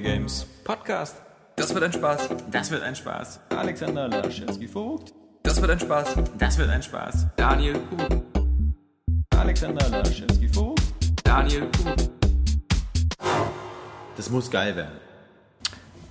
Anime Games Podcast. Das wird ein Spaß. Das wird ein Spaß. Alexander Laschewski-Vogt. Das wird ein Spaß. Das wird ein Spaß. Daniel Kuhn. Alexander Laschewski-Vogt. Daniel Kuhn. Das muss geil werden.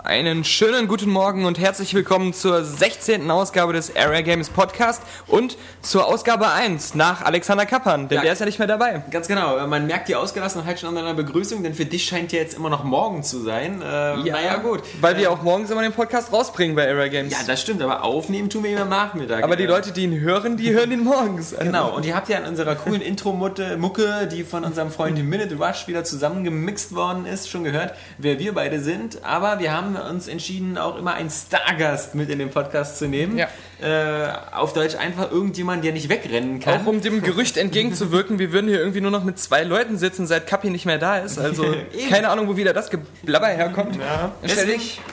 Einen schönen guten Morgen und herzlich willkommen zur 16. Ausgabe des Area Games Podcast und zur Ausgabe 1 nach Alexander Kappern, denn der ist ja nicht mehr dabei. Ganz genau, man merkt die Ausgelassenheit schon an deiner Begrüßung, denn für dich scheint ja jetzt immer noch morgen zu sein. Naja, gut. Weil wir auch morgens immer den Podcast rausbringen bei Area Games. Ja, das stimmt, aber aufnehmen tun wir immer am Nachmittag. Aber die Leute, die ihn hören, die hören ihn morgens. Also. Genau, und ihr habt ja an unserer coolen Intro-Mucke, die von unserem Freund Minute Rush wieder zusammengemixt worden ist, schon gehört, wer wir beide sind, aber wir haben uns entschieden, auch immer einen Stargast mit in den Podcast zu nehmen. Ja. Auf Deutsch einfach irgendjemand, der nicht wegrennen kann. Auch um dem Gerücht entgegenzuwirken, wir würden hier irgendwie nur noch mit 2 Leuten sitzen, seit Kappi nicht mehr da ist. Also keine Ahnung, wo wieder das Geblabber herkommt. Ja.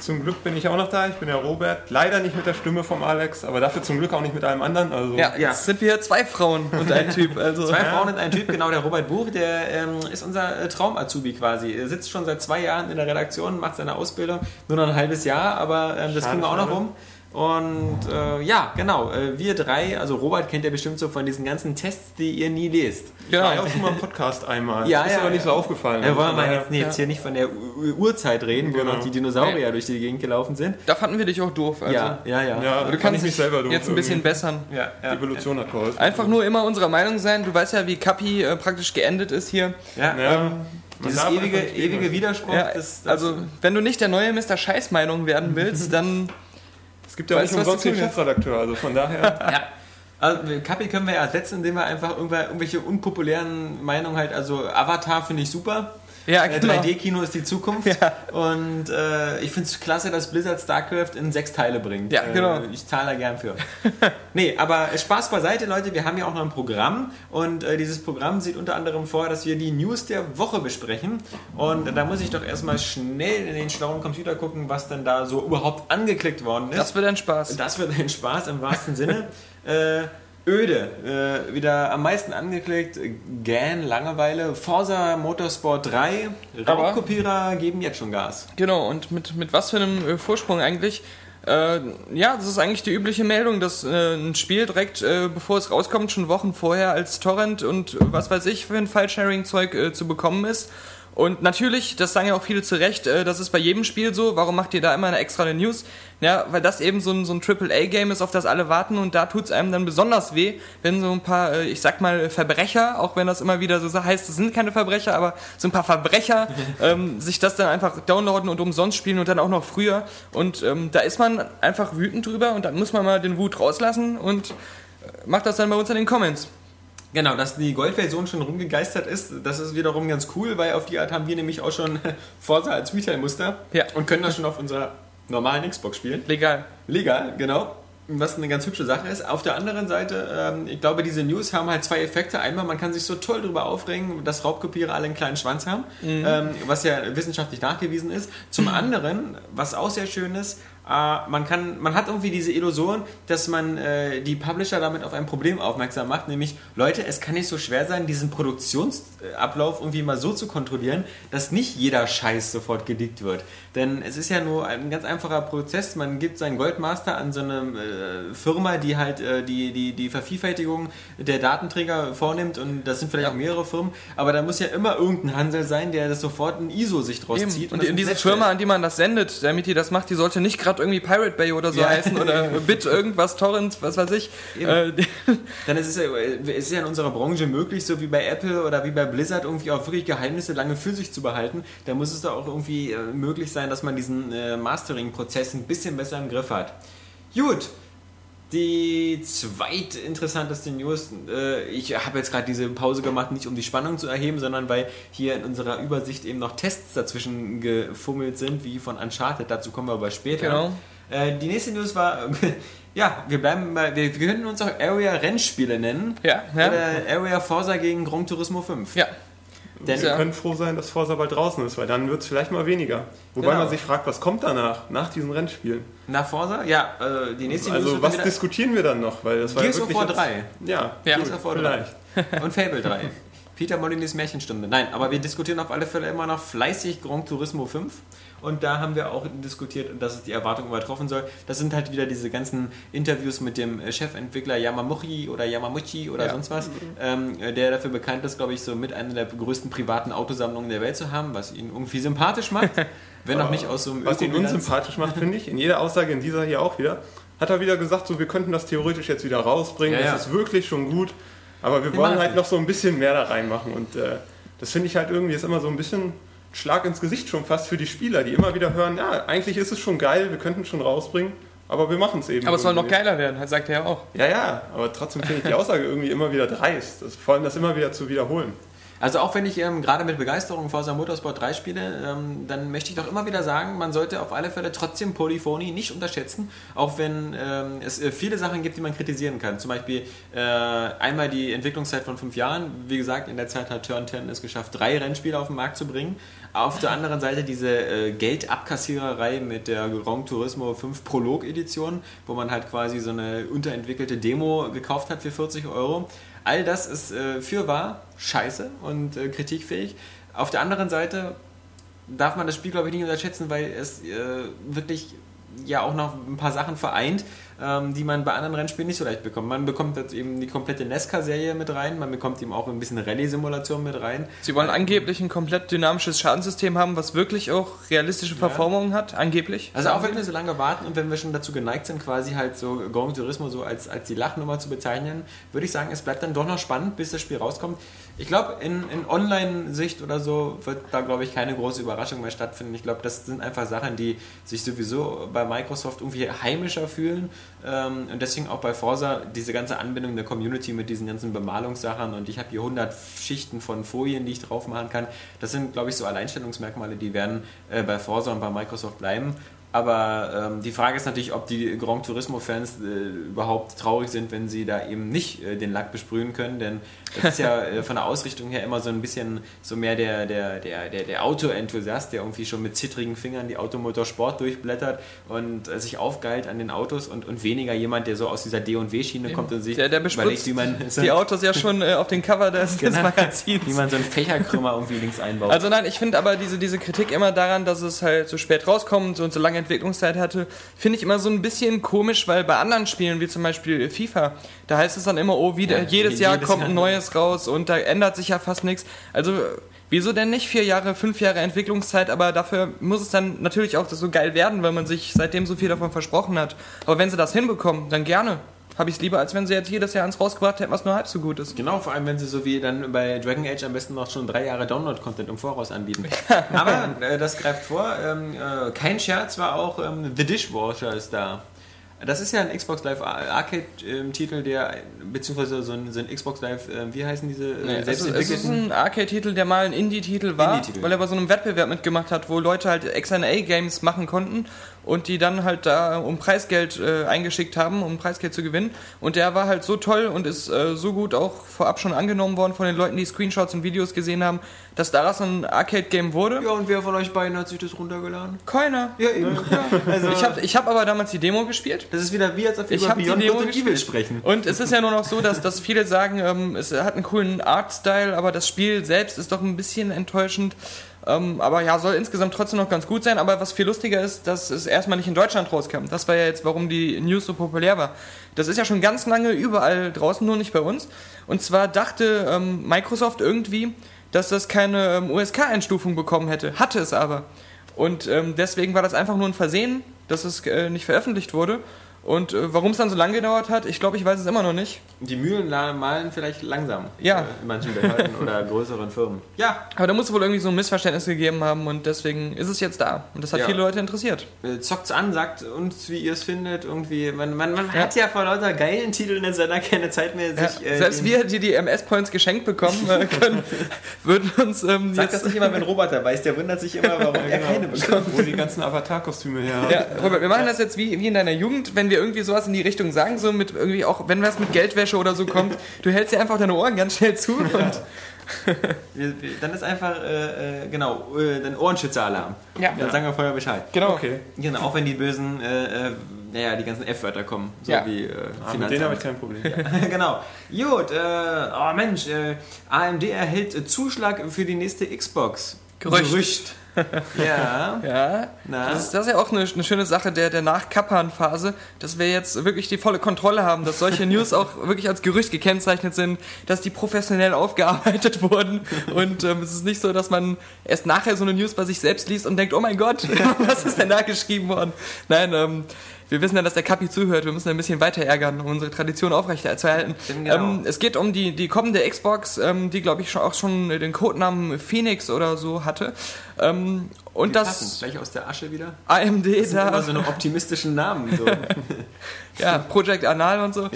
Zum Glück bin ich auch noch da. Ich bin der Robert. Leider nicht mit der Stimme vom Alex, aber dafür zum Glück auch nicht mit allem anderen. Also. Ja, jetzt sind wir 2 Frauen und ein Typ. Also. 2 Frauen und ein Typ, genau. Der Robert Buch, der ist unser Traum-Azubi quasi. Er sitzt schon seit 2 Jahren in der Redaktion, macht seine Ausbildung. Nur noch ein halbes Jahr, aber das kriegen wir auch noch rum. Und ja, genau, wir 3, also Robert kennt ja bestimmt so von diesen ganzen Tests, die ihr nie lest. Ja, war ja auch schon mal im Podcast einmal. Ja, das ist aber nicht so aufgefallen. Ja, wollen wir mal jetzt hier nicht von der Urzeit reden, wo noch die Dinosaurier durch die Gegend gelaufen sind. Da fanden wir dich auch doof. Also. Ja. Du kannst mich selber doof jetzt ein bisschen bessern. Ja. Die Evolution hat geholfen. Einfach nur immer unserer Meinung sein. Du weißt ja, wie Kappi praktisch geendet ist hier. Ja. Dieses ewige Widerspruch. Ja, das also, wenn du nicht der neue Mr. Scheiß-Meinung werden willst, dann... Es gibt ja auch nicht umsonst den Chefredakteur, also von daher... Ja. Also, Kappi können wir ja ersetzen, indem wir einfach irgendwelche unpopulären Meinungen halt... Also, Avatar finde ich super. Ja, genau. 3D-Kino ist die Zukunft. Ja. Und ich finde es klasse, dass Blizzard StarCraft in 6 Teile bringt. Ja, genau. Ich zahle da gern für. Nee, aber Spaß beiseite, Leute. Wir haben ja auch noch ein Programm. Und dieses Programm sieht unter anderem vor, dass wir die News der Woche besprechen. Und da muss ich doch erstmal schnell in den schlauen Computer gucken, was denn da so überhaupt angeklickt worden ist. Das wird ein Spaß. Das wird ein Spaß im wahrsten Sinne. Öde, wieder am meisten angeklickt, Gan, Langeweile, Forza Motorsport 3, Raubkopierer geben jetzt schon Gas. Genau, und mit was für einem Vorsprung eigentlich? Ja, das ist eigentlich die übliche Meldung, dass ein Spiel direkt, bevor es rauskommt, schon Wochen vorher als Torrent und was weiß ich für ein File-Sharing-Zeug zu bekommen ist. Und natürlich, das sagen ja auch viele zu Recht, das ist bei jedem Spiel so, warum macht ihr da immer eine extra News? Ja, weil das eben so ein AAA-Game ist, auf das alle warten und da tut's einem dann besonders weh, wenn so ein paar, ich sag mal, Verbrecher, auch wenn das immer wieder so heißt, es sind keine Verbrecher, aber so ein paar Verbrecher sich das dann einfach downloaden und umsonst spielen und dann auch noch früher. Und da ist man einfach wütend drüber und dann muss man mal den Wut rauslassen und macht das dann bei uns in den Comments. Genau, dass die Gold-Version schon rumgegeistert ist, das ist wiederum ganz cool, weil auf die Art haben wir nämlich auch schon Forza als Retail-Muster und können das schon auf unserer normalen Xbox spielen. Legal, genau. Was eine ganz hübsche Sache ist. Auf der anderen Seite, ich glaube, diese News haben halt 2 Effekte. Einmal, man kann sich so toll drüber aufregen, dass Raubkopierer alle einen kleinen Schwanz haben, was ja wissenschaftlich nachgewiesen ist. Zum anderen, was auch sehr schön ist, man hat irgendwie diese Illusion, dass man die Publisher damit auf ein Problem aufmerksam macht, nämlich, Leute, es kann nicht so schwer sein, diesen Produktionsablauf irgendwie mal so zu kontrollieren, dass nicht jeder Scheiß sofort geleakt wird. Denn es ist ja nur ein ganz einfacher Prozess, man gibt seinen Goldmaster an so eine Firma, die halt die Vervielfältigung der Datenträger vornimmt und das sind vielleicht auch mehrere Firmen, aber da muss ja immer irgendein Hansel sein, der das sofort in ISO sich draus zieht. Und in diese Firma, an die man das sendet, damit die das macht, die sollte nicht gerade irgendwie Pirate Bay oder so heißen oder Bit irgendwas, Torrent, was weiß ich. Dann ist es ja in unserer Branche möglich, so wie bei Apple oder wie bei Blizzard, irgendwie auch wirklich Geheimnisse lange für sich zu behalten. Da muss es doch auch irgendwie möglich sein, dass man diesen Mastering-Prozess ein bisschen besser im Griff hat. Gut. Die zweitinteressanteste News, ich habe jetzt gerade diese Pause gemacht, nicht um die Spannung zu erheben, sondern weil hier in unserer Übersicht eben noch Tests dazwischen gefummelt sind, wie von Uncharted, dazu kommen wir aber später. Genau. Die nächste News war, wir können uns auch Area Rennspiele nennen, oder Area Forza gegen Gran Turismo 5. Ja. Denn wir können froh sein, dass Forza bald draußen ist, weil dann wird es vielleicht mal weniger. Wobei man sich fragt, was kommt danach, nach diesen Rennspielen? Nach Forza? Ja, die nächste News... Also was diskutieren wir dann noch? Weil das war Gears of War 3. Ja, vielleicht. Und Fable 3. Peter Molyneux Märchenstunde. Nein, aber wir diskutieren auf alle Fälle immer noch fleißig Gran Turismo 5. Und da haben wir auch diskutiert, dass es die Erwartung übertroffen soll. Das sind halt wieder diese ganzen Interviews mit dem Chefentwickler Yamauchi oder sonst was, der dafür bekannt ist, glaube ich, so mit einer der größten privaten Autosammlungen der Welt zu haben, was ihn irgendwie sympathisch macht. Wenn auch nicht aus so einem was ihn unsympathisch macht, finde ich. In jeder Aussage, in dieser hier auch wieder, hat er wieder gesagt, so wir könnten das theoretisch jetzt wieder rausbringen. Ja, das ist wirklich schon gut. Aber wir wollen halt noch so ein bisschen mehr da reinmachen. Und das finde ich halt irgendwie ist immer so ein bisschen Schlag ins Gesicht schon fast für die Spieler, die immer wieder hören, ja, eigentlich ist es schon geil, wir könnten es schon rausbringen, aber wir machen es eben. Aber es soll noch geiler werden, halt sagt er ja auch. Ja, aber trotzdem finde ich die Aussage irgendwie immer wieder dreist, vor allem das immer wieder zu wiederholen. Also auch wenn ich gerade mit Begeisterung Forza Motorsport 3 spiele, dann möchte ich doch immer wieder sagen, man sollte auf alle Fälle trotzdem Polyphonie nicht unterschätzen, auch wenn es viele Sachen gibt, die man kritisieren kann. Zum Beispiel einmal die Entwicklungszeit von 5 Jahren. Wie gesagt, in der Zeit hat Turn 10 es geschafft, 3 Rennspiele auf den Markt zu bringen. Auf der anderen Seite diese Geldabkassiererei mit der Gran Turismo 5 Prolog-Edition, wo man halt quasi so eine unterentwickelte Demo gekauft hat für 40€. All das ist fürwahr scheiße und kritikfähig. Auf der anderen Seite darf man das Spiel, glaube ich, nicht unterschätzen, weil es wirklich ja auch noch ein paar Sachen vereint, die man bei anderen Rennspielen nicht so leicht bekommt. Man bekommt jetzt eben die komplette NASCAR-Serie mit rein, man bekommt eben auch ein bisschen Rallye-Simulation mit rein. Sie wollen angeblich ein komplett dynamisches Schadenssystem haben, was wirklich auch realistische Verformungen hat, angeblich. Also auch wenn wir so lange warten und wenn wir schon dazu geneigt sind, quasi halt so Gran Turismo so als die Lachnummer zu bezeichnen, würde ich sagen, es bleibt dann doch noch spannend, bis das Spiel rauskommt. Ich glaube, in Online-Sicht oder so wird da, glaube ich, keine große Überraschung mehr stattfinden. Ich glaube, das sind einfach Sachen, die sich sowieso bei Microsoft irgendwie heimischer fühlen. Und deswegen auch bei Forza diese ganze Anbindung der Community mit diesen ganzen Bemalungssachen und ich habe hier 100 Schichten von Folien, die ich drauf machen kann. Das sind, glaube ich, so Alleinstellungsmerkmale, die werden bei Forza und bei Microsoft bleiben. Aber die Frage ist natürlich, ob die Gran Turismo-Fans überhaupt traurig sind, wenn sie da eben nicht den Lack besprühen können, denn das ist ja von der Ausrichtung her immer so ein bisschen so mehr der Auto-Enthusiast, der irgendwie schon mit zittrigen Fingern die Automotorsport durchblättert und sich aufgeilt an den Autos und weniger jemand, der so aus dieser D&W-Schiene kommt und sich der überlegt, wie man die Autos ja schon auf den Cover des Magazins. Wie man so einen Fächerkrümmer irgendwie links einbaut. Also nein, ich finde aber diese Kritik immer daran, dass es halt so spät rauskommt und so lange Entwicklungszeit hatte, finde ich immer so ein bisschen komisch, weil bei anderen Spielen, wie zum Beispiel FIFA, da heißt es dann immer, oh, wieder jedes Jahr kommt ein neues raus und da ändert sich ja fast nichts. Also wieso denn nicht 5 Jahre Entwicklungszeit, aber dafür muss es dann natürlich auch so geil werden, weil man sich seitdem so viel davon versprochen hat. Aber wenn sie das hinbekommen, dann gerne. Habe ich es lieber, als wenn sie jetzt jedes Jahr eins rausgebracht hätten, was nur halb so gut ist. Genau, vor allem, wenn sie so wie dann bei Dragon Age am besten noch schon 3 Jahre Download-Content im Voraus anbieten. Aber das greift vor. Kein Scherz war auch The Dishwasher ist da. Das ist ja ein Xbox Live Arcade-Titel, beziehungsweise so ein Xbox Live, wie heißen diese? Es ist ein Arcade-Titel, der mal ein Indie-Titel war, weil er bei so einem Wettbewerb mitgemacht hat, wo Leute halt XNA-Games machen konnten und die dann halt da um Preisgeld eingeschickt haben, um Preisgeld zu gewinnen. Und der war halt so toll und ist so gut auch vorab schon angenommen worden von den Leuten, die Screenshots und Videos gesehen haben, dass daraus ein Arcade-Game wurde. Ja, und wer von euch beiden hat sich das runtergeladen? Keiner. Ja, eben. Also ich hab aber damals die Demo gespielt. Das ist wieder wie, als ob wir über Beyond Good and Evil sprechen. Und es ist ja nur noch so, dass viele sagen, es hat einen coolen Artstyle, aber das Spiel selbst ist doch ein bisschen enttäuschend. Aber ja, soll insgesamt trotzdem noch ganz gut sein. Aber was viel lustiger ist, dass es erstmal nicht in Deutschland rauskam. Das war ja jetzt, warum die News so populär war. Das ist ja schon ganz lange überall draußen, nur nicht bei uns. Und zwar dachte Microsoft irgendwie, dass das keine USK-Einstufung bekommen hätte. Hatte es aber. Und deswegen war das einfach nur ein Versehen, dass es nicht veröffentlicht wurde. Und warum es dann so lange gedauert hat, ich glaube, ich weiß es immer noch nicht. Die Mühlen malen vielleicht langsam in manchen Behörden oder größeren Firmen. Ja, aber da muss es wohl irgendwie so ein Missverständnis gegeben haben und deswegen ist es jetzt da. Und das hat viele Leute interessiert. Zockt's an, sagt uns, wie ihr es findet. Irgendwie. Man hat ja vor lauter geilen Titeln in seiner keine Zeit mehr. Sich, selbst wir, die MS-Points geschenkt bekommen können, würden uns... Sagt das nicht immer, wenn Robert dabei ist. Der wundert sich immer, warum er keine bekommt. Wo die ganzen Avatar-Kostüme her haben. Ja, Robert, wir machen das jetzt wie in deiner Jugend, wenn wir wir irgendwie sowas in die Richtung sagen, so mit irgendwie auch, wenn was mit Geldwäsche oder so kommt, du hältst dir einfach deine Ohren ganz schnell zu und dann ist einfach, dann Ohrenschützer-Alarm. Ja. Dann sagen wir vorher Bescheid. Genau. Okay. Genau, auch wenn die bösen, die ganzen F-Wörter kommen. So ja. Wie mit denen habe ich kein Problem. Ja. Genau. Gut, AMD erhält Zuschlag für die nächste Xbox. Gerücht. Ja. Ja. Na? Das ist ja auch eine schöne Sache der Nach-Kappan-Phase, dass wir jetzt wirklich die volle Kontrolle haben, dass solche News auch wirklich als Gerücht gekennzeichnet sind, dass die professionell aufgearbeitet wurden und es ist nicht so, dass man erst nachher so eine News bei sich selbst liest und denkt, oh mein Gott, was ist denn da geschrieben worden? Nein, wir wissen ja, dass der Kapi zuhört. Wir müssen ein bisschen weiter ärgern, um unsere Tradition aufrechtzuerhalten. Genau. Es geht um die kommende Xbox, die, glaube ich, auch schon den Codenamen Phoenix oder so hatte. Und das gleich aus der Asche wieder. AMD das sind da. Immer so einen optimistischen Namen. So. Ja, Project Anal und so. Ja.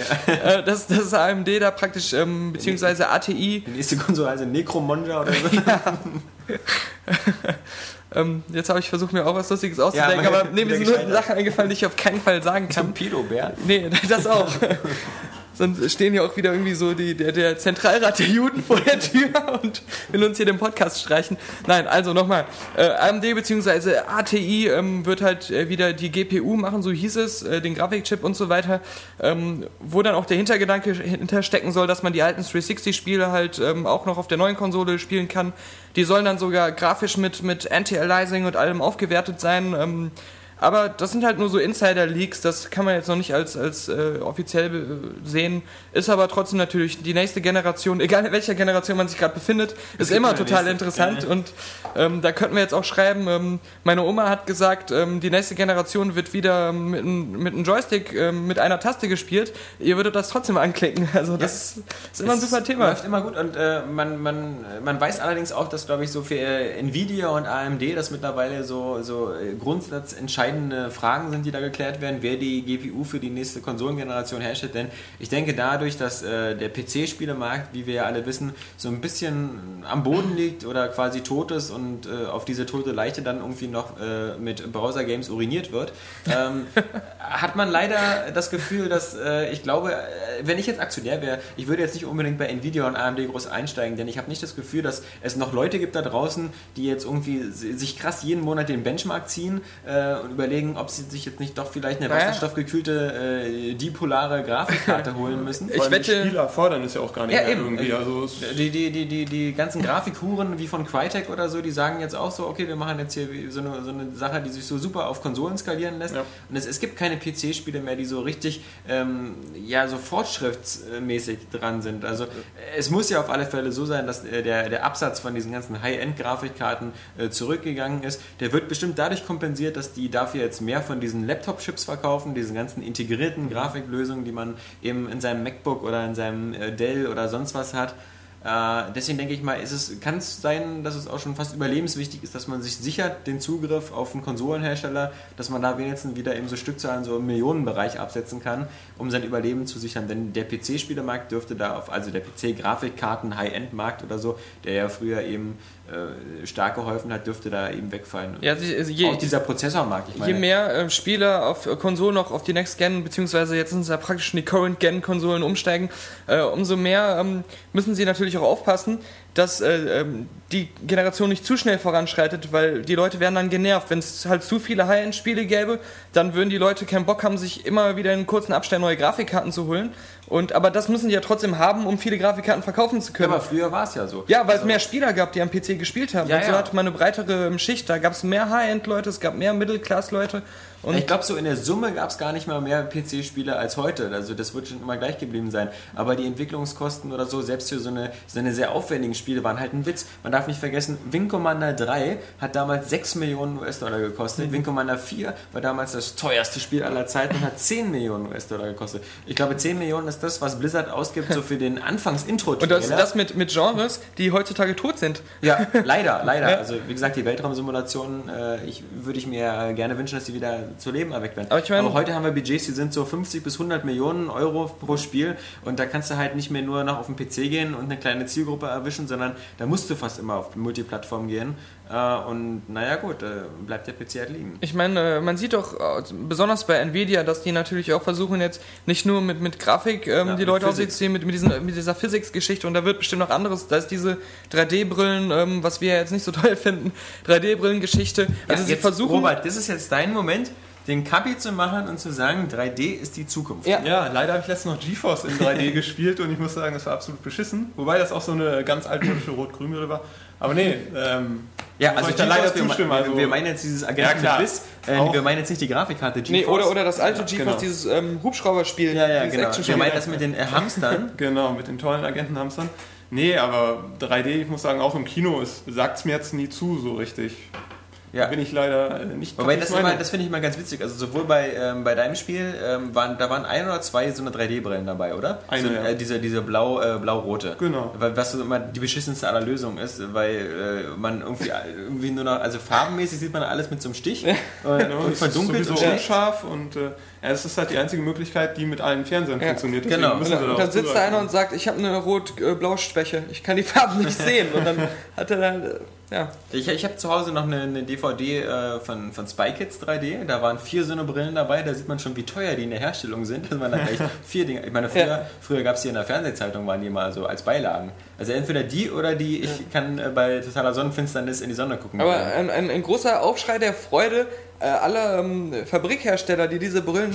Das AMD da praktisch, beziehungsweise ATI. Die nächste Konsole, also Necromanja oder so. Ja. Jetzt habe ich versucht, mir auch was Lustiges auszudenken, aber mir sind nur Sachen eingefallen, die ich auf keinen Fall sagen kann. Torpedo-Bär? Nee, das auch. Sonst stehen hier auch wieder irgendwie so der Zentralrat der Juden vor der Tür und will uns hier den Podcast streichen. Nein, also nochmal. AMD bzw. ATI wird halt wieder die GPU machen, so hieß es, den Grafikchip und so weiter, wo dann auch der Hintergedanke hinterstecken soll, dass man die alten 360-Spiele halt auch noch auf der neuen Konsole spielen kann. Die sollen dann sogar grafisch mit Anti-Aliasing und allem aufgewertet sein, aber das sind halt nur so Insider-Leaks, das kann man jetzt noch nicht als offiziell sehen, ist aber trotzdem natürlich die nächste Generation, egal in welcher Generation man sich gerade befindet, ist immer total interessant und da könnten wir jetzt auch schreiben, meine Oma hat gesagt, die nächste Generation wird wieder mit einem Joystick, mit einer Taste gespielt, ihr würdet das trotzdem anklicken, also das ist immer ein super Thema. Läuft immer gut und man weiß allerdings auch, dass glaube ich so für Nvidia und AMD das mittlerweile so grundsatzentscheidend Fragen sind, die da geklärt werden, wer die GPU für die nächste Konsolengeneration herstellt, denn ich denke dadurch, dass der PC-Spielemarkt, wie wir ja alle wissen, so ein bisschen am Boden liegt oder quasi tot ist und auf diese tote Leiche dann irgendwie noch mit Browser-Games uriniert wird, hat man leider das Gefühl, dass ich glaube, wenn ich jetzt Aktionär wäre, ich würde jetzt nicht unbedingt bei Nvidia und AMD groß einsteigen, denn ich habe nicht das Gefühl, dass es noch Leute gibt da draußen, die jetzt irgendwie sich krass jeden Monat den Benchmark ziehen und überlegen, ob sie sich jetzt nicht doch vielleicht eine wasserstoffgekühlte dipolare Grafikkarte holen müssen. Ich wette, Spieler fordern es ja auch gar nicht mehr eben. Irgendwie. Also die ganzen Grafikhuren wie von Crytek oder so, die sagen jetzt auch so, okay, wir machen jetzt hier so eine Sache, die sich so super auf Konsolen skalieren lässt. Ja. Und es gibt keine PC-Spiele mehr, die so richtig so fortschrittsmäßig dran sind. Also es muss ja auf alle Fälle so sein, dass der Absatz von diesen ganzen High-End-Grafikkarten zurückgegangen ist. Der wird bestimmt dadurch kompensiert, dass die dafür jetzt mehr von diesen Laptop-Chips verkaufen, diesen ganzen integrierten Grafiklösungen, die man eben in seinem MacBook oder in seinem Dell oder sonst was hat. Deswegen denke ich mal, kann es sein, dass es auch schon fast überlebenswichtig ist, dass man sich sichert den Zugriff auf einen Konsolenhersteller, dass man da wenigstens wieder eben so Stückzahlen so im Millionenbereich absetzen kann, um sein Überleben zu sichern. Denn der PC-Spielemarkt dürfte da also der PC-Grafikkarten-High-End-Markt oder so, der ja früher eben stark geholfen hat, dürfte da eben wegfallen. Ja, auch dieser Prozessormarkt. Ich meine, je mehr Spieler auf Konsolen noch auf die Next Gen, beziehungsweise jetzt sind es ja praktisch die Current-Gen-Konsolen umsteigen, umso mehr müssen sie natürlich auch aufpassen, dass die Generation nicht zu schnell voranschreitet, weil die Leute wären dann genervt. Wenn es halt zu viele High-End-Spiele gäbe, dann würden die Leute keinen Bock haben, sich immer wieder in kurzen Abständen neue Grafikkarten zu holen. Aber das müssen die ja trotzdem haben, um viele Grafikkarten verkaufen zu können. Ja, aber früher war es ja so. Ja, weil es mehr Spieler gab, die am PC gespielt haben. Ja, und so hatte man eine breitere Schicht. Da gab es mehr High-End-Leute, es gab mehr Middle-Class-Leute. Und ich glaube, so in der Summe gab es gar nicht mal mehr PC-Spiele als heute. Also das wird schon immer gleich geblieben sein. Aber die Entwicklungskosten oder so, selbst für so eine sehr aufwendigen Spiele, waren halt ein Witz. Man darf nicht vergessen, Wing Commander 3 hat damals 6 Millionen US-Dollar gekostet. Wing Commander 4 war damals das teuerste Spiel aller Zeiten und hat 10 Millionen US-Dollar gekostet. Ich glaube, 10 Millionen ist ist das, was Blizzard ausgibt, so für den Anfangs-Intro-Trailer. Und das mit Genres, die heutzutage tot sind. Ja, leider. Also wie gesagt, die Weltraumsimulationen, würde ich mir gerne wünschen, dass die wieder zu Leben erweckt werden. Aber, aber heute haben wir Budgets, die sind so 50 bis 100 Millionen Euro pro Spiel und da kannst du halt nicht mehr nur noch auf den PC gehen und eine kleine Zielgruppe erwischen, sondern da musst du fast immer auf Multiplattform gehen. Und naja gut, bleibt der PC halt liegen. Ich meine, man sieht doch besonders bei Nvidia, dass die natürlich auch versuchen jetzt nicht nur mit Grafik die Leute auszuziehen, mit dieser Physics-Geschichte und da wird bestimmt noch anderes, da ist diese 3D-Brillen, was wir jetzt nicht so toll finden, 3D-Brillen-Geschichte. Also ja, sie versuchen... Robert, das ist jetzt dein Moment, den Kapi zu machen und zu sagen, 3D ist die Zukunft. Ja, leider habe ich letztens noch GeForce in 3D gespielt und ich muss sagen, das war absolut beschissen. Wobei das auch so eine ganz altmodische Rot-Grün-Brille war. Aber nee, ja, also ich da leider zustimmen. Also wir meinen jetzt dieses Agenten Bliss, wir meinen jetzt nicht die Grafikkarte GeForce. Nee, oder das alte GeForce, genau. Dieses Hubschrauberspiel. Ja, genau. Wir meinen das mit den Hamstern. Genau, mit den tollen Agenten-Hamstern. Nee, aber 3D, ich muss sagen, auch im Kino sagt es mir jetzt nie zu so richtig. Ja. Bin ich leider nicht... Wobei, das finde ich mal ganz witzig. Also sowohl bei deinem Spiel, da waren ein oder zwei so eine 3D-Brillen dabei, oder? Eine, so, diese blau-rote. Genau. Was so immer die beschissenste aller Lösungen ist, weil man irgendwie nur noch... Also farbenmäßig sieht man alles mit so einem Stich und verdunkelt und unscharf und... Es ist halt die einzige Möglichkeit, die mit allen Fernsehern funktioniert. Genau. Und dann sitzt da einer und sagt, ich habe eine rot-blaue Schwäche, ich kann die Farben nicht sehen. Und dann hat er dann... Ich habe zu Hause noch eine DVD von Spy Kids 3D, da waren 4 so eine Brillen dabei, da sieht man schon, wie teuer die in der Herstellung sind. Dass man da gleich 4 Dinge... Ich meine, früher gab es hier in der Fernsehzeitung, waren die mal so als Beilagen. Also entweder die oder die, ich kann bei totaler Sonnenfinsternis in die Sonne gucken. Aber ein großer Aufschrei der Freude aller Fabrikhersteller, die diese Brillen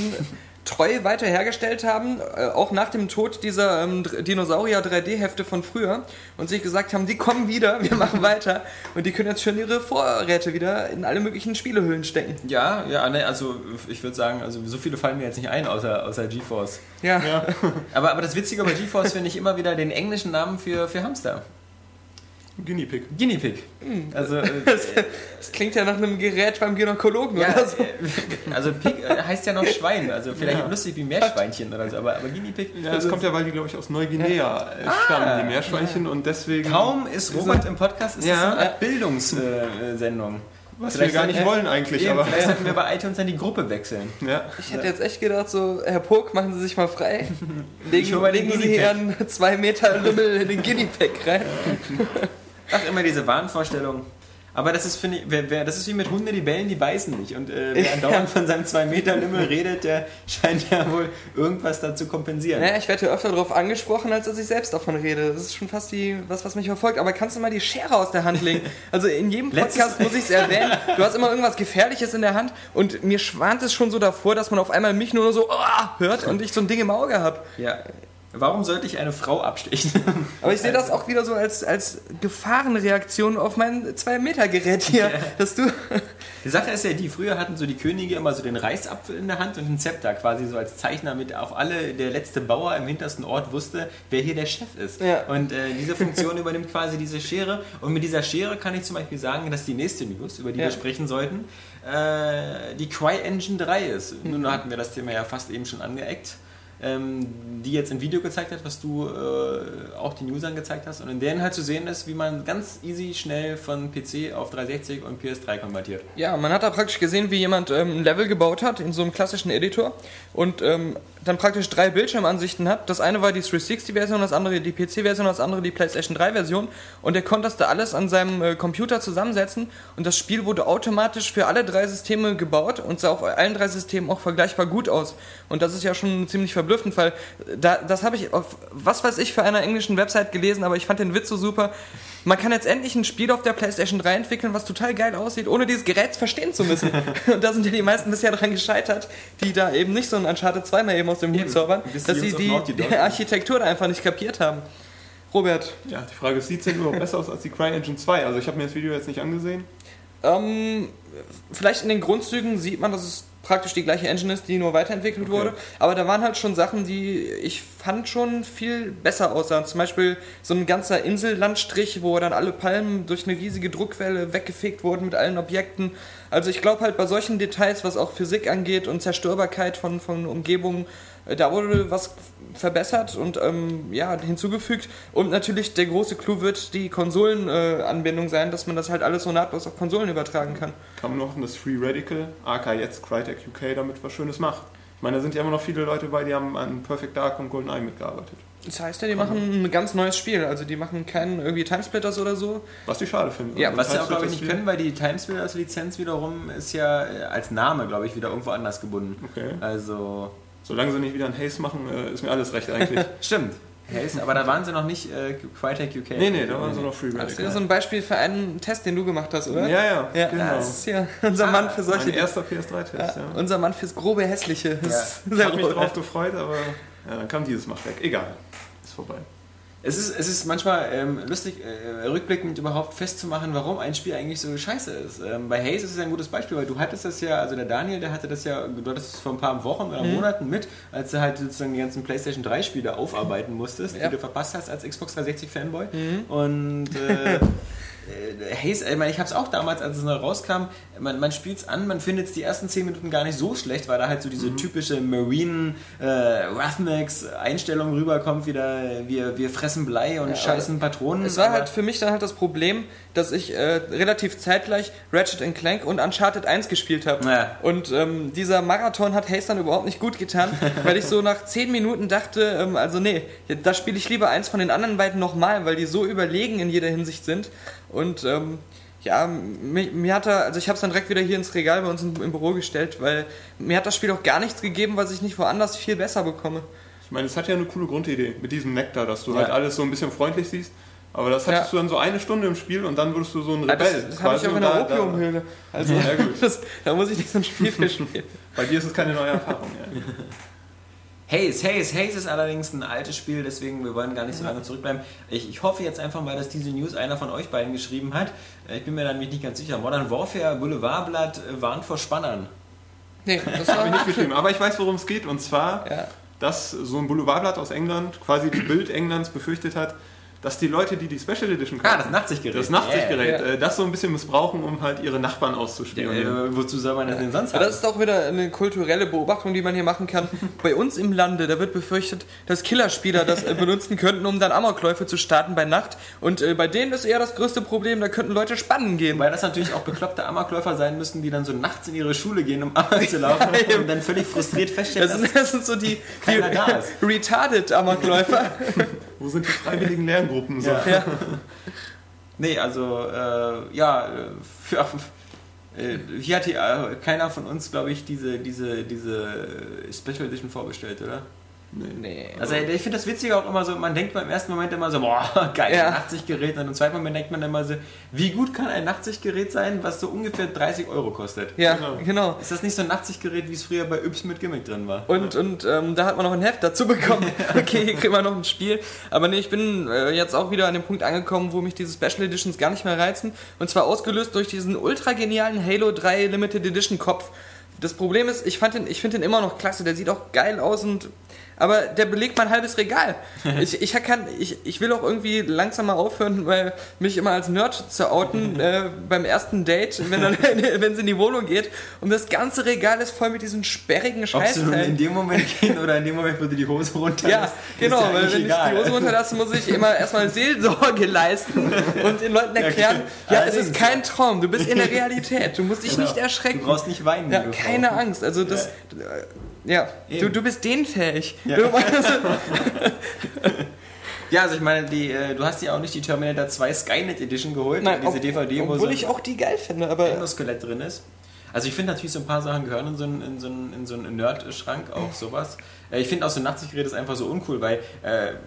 treu weiter hergestellt haben, auch nach dem Tod dieser Dinosaurier 3D-Hefte von früher und sich gesagt haben, die kommen wieder, wir machen weiter und die können jetzt schön ihre Vorräte wieder in alle möglichen Spielehüllen stecken. Also ich würde sagen, also so viele fallen mir jetzt nicht ein, außer GeForce. Ja. Aber das Witzige bei GeForce finde ich immer wieder den englischen Namen für Hamster. Guinea Pig. Also, das klingt ja nach einem Gerät beim Gynäkologen oder so. Also Pig heißt ja noch Schwein, also vielleicht lustig wie Meerschweinchen oder so, aber Guinea Pig... Ja, das kommt ja, weil die, glaube ich, aus Neuguinea stammen, die Meerschweinchen und deswegen... Kaum ist Robert im Podcast, ist das eine Bildungssendung. Was wir gar nicht wollen eigentlich. Aber vielleicht sollten wir bei iTunes dann die Gruppe wechseln. Ja. Ich hätte jetzt echt gedacht, so, Herr Pog, machen Sie sich mal frei. Legen Sie Ihren 2 Meter Lümmel in den Guinea Pig rein. Ach, immer diese Wahnvorstellung. Aber das ist, finde ich, das ist wie mit Hunde, die bellen, die beißen nicht. Und wer andauernd von seinem 2-Meter-Lümmel redet, der scheint ja wohl irgendwas dazu kompensieren. Naja, ich werde ja öfter darauf angesprochen, als dass ich selbst davon rede. Das ist schon fast was mich verfolgt. Aber kannst du mal die Schere aus der Hand legen? Also in jedem Podcast muss ich es erwähnen. Du hast immer irgendwas Gefährliches in der Hand. Und mir schwant es schon so davor, dass man auf einmal mich nur so hört und ich so ein Ding im Auge habe. Ja. Warum sollte ich eine Frau abstechen? Aber ich sehe das auch wieder so als Gefahrenreaktion auf mein 2-Meter-Gerät hier. Ja. Die Sache ist ja die, früher hatten so die Könige immer so den Reichsapfel in der Hand und den Zepter quasi so als Zeichen, damit auch alle, der letzte Bauer im hintersten Ort wusste, wer hier der Chef ist. Ja. Und diese Funktion übernimmt quasi diese Schere. Und mit dieser Schere kann ich zum Beispiel sagen, dass die nächste News, über die wir sprechen sollten, die CryEngine 3 ist. Nun hatten wir das Thema ja fast eben schon angeeckt. Die jetzt ein Video gezeigt hat, was du auch den Usern gezeigt hast und in denen halt zu sehen ist, wie man ganz easy schnell von PC auf 360 und PS3 konvertiert. Ja, man hat da praktisch gesehen, wie jemand ein Level gebaut hat in so einem klassischen Editor und dann praktisch 3 Bildschirmansichten hat. Das eine war die 360-Version, das andere die PC-Version, das andere die PlayStation 3-Version und er konnte das da alles an seinem Computer zusammensetzen und das Spiel wurde automatisch für alle 3 Systeme gebaut und sah auf allen 3 Systemen auch vergleichbar gut aus. Und das ist ja schon ziemlich verblüffend, weil das habe ich auf was weiß ich für einer englischen Website gelesen, aber ich fand den Witz so super. Man kann jetzt endlich ein Spiel auf der PlayStation 3 entwickeln, was total geil aussieht, ohne dieses Gerät verstehen zu müssen. Und da sind ja die meisten bisher dran gescheitert, die da eben nicht so ein Uncharted 2 mal eben aus dem Hut zaubern, dass sie die Architektur da einfach nicht kapiert haben. Robert? Ja, die Frage ist, sieht es denn überhaupt besser aus als die CryEngine 2? Also ich habe mir das Video jetzt nicht angesehen. Vielleicht in den Grundzügen sieht man, dass es praktisch die gleiche Engine ist, die nur weiterentwickelt wurde. Aber da waren halt schon Sachen, die ich fand schon viel besser aussahen. Zum Beispiel so ein ganzer Insellandstrich, wo dann alle Palmen durch eine riesige Druckwelle weggefegt wurden mit allen Objekten. Also ich glaube halt bei solchen Details, was auch Physik angeht und Zerstörbarkeit von Umgebungen, Da wurde was verbessert und hinzugefügt. Und natürlich der große Clou wird die Konsolenanbindung sein, dass man das halt alles so nahtlos auf Konsolen übertragen kann. Kann man noch hoffen, dass Free Radical, aka jetzt Crytek UK, damit was Schönes macht. Ich meine, da sind ja immer noch viele Leute bei, die haben an Perfect Dark und GoldenEye mitgearbeitet. Das heißt ja, die machen ein ganz neues Spiel. Also die machen keinen irgendwie Timesplitters oder so. Was die schade finden. Ja, was sie auch, glaube ich, nicht können, weil die Timesplitters-Lizenz wiederum ist ja als Name, glaube ich, wieder irgendwo anders gebunden. Okay. Also... solange sie nicht wieder ein Haze machen, ist mir alles recht eigentlich. Stimmt. Haze, aber da waren sie noch nicht Crytek UK. Nee, da waren sie noch Free Radical. Das ist ja so ein Beispiel für einen Test, den du gemacht hast, oder? Ja, genau. Das ist ja unser Mann für solche... Mein erster PS3-Test, ja. Unser Mann fürs grobe Hässliche. Ja. Ich habe mich drauf gefreut, aber dann kam dieses Mal weg. Egal. Ist vorbei. Es ist manchmal lustig, rückblickend überhaupt festzumachen, warum ein Spiel eigentlich so scheiße ist. Bei Haze ist es ein gutes Beispiel, weil du hattest das ja, also der Daniel, der hatte das ja, du hattest es vor ein paar Wochen oder Monaten mit, als du halt sozusagen die ganzen PlayStation 3 Spiele aufarbeiten musstest, die du verpasst hast als Xbox 360 Fanboy. Und Haze, ich meine, ich habe es auch damals, als es neu rauskam, man spielt es an, man findet es die ersten 10 Minuten gar nicht so schlecht, weil da halt so diese typische Marine Roughnecks Einstellung rüberkommt, wieder wir fressen Blei und scheißen Patronen. Es war halt für mich dann halt das Problem, dass ich relativ zeitgleich Ratchet & Clank und Uncharted 1 gespielt habe. Ja. Und dieser Marathon hat Haze dann überhaupt nicht gut getan, weil ich so nach 10 Minuten dachte, da spiele ich lieber eins von den anderen beiden nochmal, weil die so überlegen in jeder Hinsicht sind. Und ich habe es dann direkt wieder hier ins Regal bei uns im Büro gestellt, weil mir hat das Spiel auch gar nichts gegeben, was ich nicht woanders viel besser bekomme. Ich meine, es hat ja eine coole Grundidee mit diesem Nektar, dass du halt alles so ein bisschen freundlich siehst. Aber das hattest du dann so eine Stunde im Spiel und dann wurdest du so ein Rebell. Das habe ich auch in der Opiumhöhle. Also ja, gut. Da muss ich nicht so ein Spiel für spielen. Bei dir ist es keine neue Erfahrung. Ja. Haze ist allerdings ein altes Spiel, deswegen wir wollen gar nicht so lange zurückbleiben. Ich hoffe jetzt einfach mal, dass diese News einer von euch beiden geschrieben hat. Ich bin mir dann nicht ganz sicher. Modern Warfare Boulevardblatt warnt vor Spannern. Nee, das habe ich nicht geschrieben. Aber ich weiß, worum es geht. Und zwar, dass so ein Boulevardblatt aus England, quasi die Bild Englands, befürchtet hat, dass die Leute, die Special Edition kaufen, das Nachtsichtgerät, das so ein bisschen missbrauchen, um halt ihre Nachbarn auszuspielen. Wozu soll man das denn sonst haben? Das ist auch wieder eine kulturelle Beobachtung, die man hier machen kann. Bei uns im Lande, da wird befürchtet, dass Killerspieler das benutzen könnten, um dann Amokläufe zu starten bei Nacht. Und bei denen ist eher das größte Problem, da könnten Leute spannen gehen. Weil das natürlich auch bekloppte Amokläufer sein müssen, die dann so nachts in ihre Schule gehen, um Amok zu laufen und dann völlig frustriert feststellen, das sind so die retarded Amokläufer. Wo sind die freiwilligen Lerngruppen? So? Ja. Nee, also, hier hat keiner von uns, glaube ich, diese Special Edition vorbestellt, oder? Nee. Also ich finde das Witzige auch immer so, man denkt beim ersten Moment immer so, boah, geil, Nachtsichtgerät. Und im zweiten Moment denkt man immer so, wie gut kann ein Nachtsichtgerät sein, was so ungefähr 30 Euro kostet? Ja, genau. Ist das nicht so ein Nachtsichtgerät, wie es früher bei Yps mit Gimmick drin war? Und da hat man noch ein Heft dazu bekommen. Okay, hier kriegen wir noch ein Spiel. Aber nee, ich bin jetzt auch wieder an dem Punkt angekommen, wo mich diese Special Editions gar nicht mehr reizen. Und zwar ausgelöst durch diesen ultra genialen Halo 3 Limited Edition Kopf. Das Problem ist, ich finde den immer noch klasse. Der sieht auch geil aus aber der belegt mein halbes Regal. Ich will auch irgendwie langsam mal aufhören, weil mich immer als Nerd zu outen beim ersten Date, wenn sie in die Wohnung geht und das ganze Regal ist voll mit diesen sperrigen Scheißteilen. Ob sie in dem Moment gehen oder in dem Moment, wo du die Hose runterlässt. Ja, genau, weil wenn ich die Hose runterlasse, muss ich immer erstmal Seelsorge leisten und den Leuten erklären, es ist kein Traum, du bist in der Realität, du musst dich nicht erschrecken. Du brauchst nicht weinen. Ja, keine Angst, also das... Ja, du bist den fähig. Ja. Also ich meine, du hast ja auch nicht die Terminator 2 Skynet Edition geholt. Nein, diese DVD, obwohl ich auch die geil finde, aber... Endoskelett drin ist. Also ich finde natürlich, so ein paar Sachen gehören in so einen Nerd-Schrank auch sowas. Ich finde auch so ein Nachtsichtgerät ist einfach so uncool, weil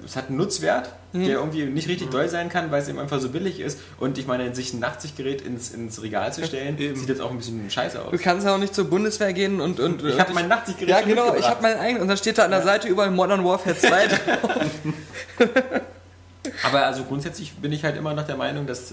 es hat einen Nutzwert, der irgendwie nicht richtig doll sein kann, weil es eben einfach so billig ist. Und ich meine, sich ein Nachtsichtgerät ins Regal zu stellen, sieht jetzt auch ein bisschen scheiße aus. Du kannst ja auch nicht zur Bundeswehr gehen und ich habe mein Nachtsichtgerät mitgebracht. Ich habe meinen eigenen und dann steht da an der Seite überall Modern Warfare 2 drauf. Aber also grundsätzlich bin ich halt immer noch der Meinung, dass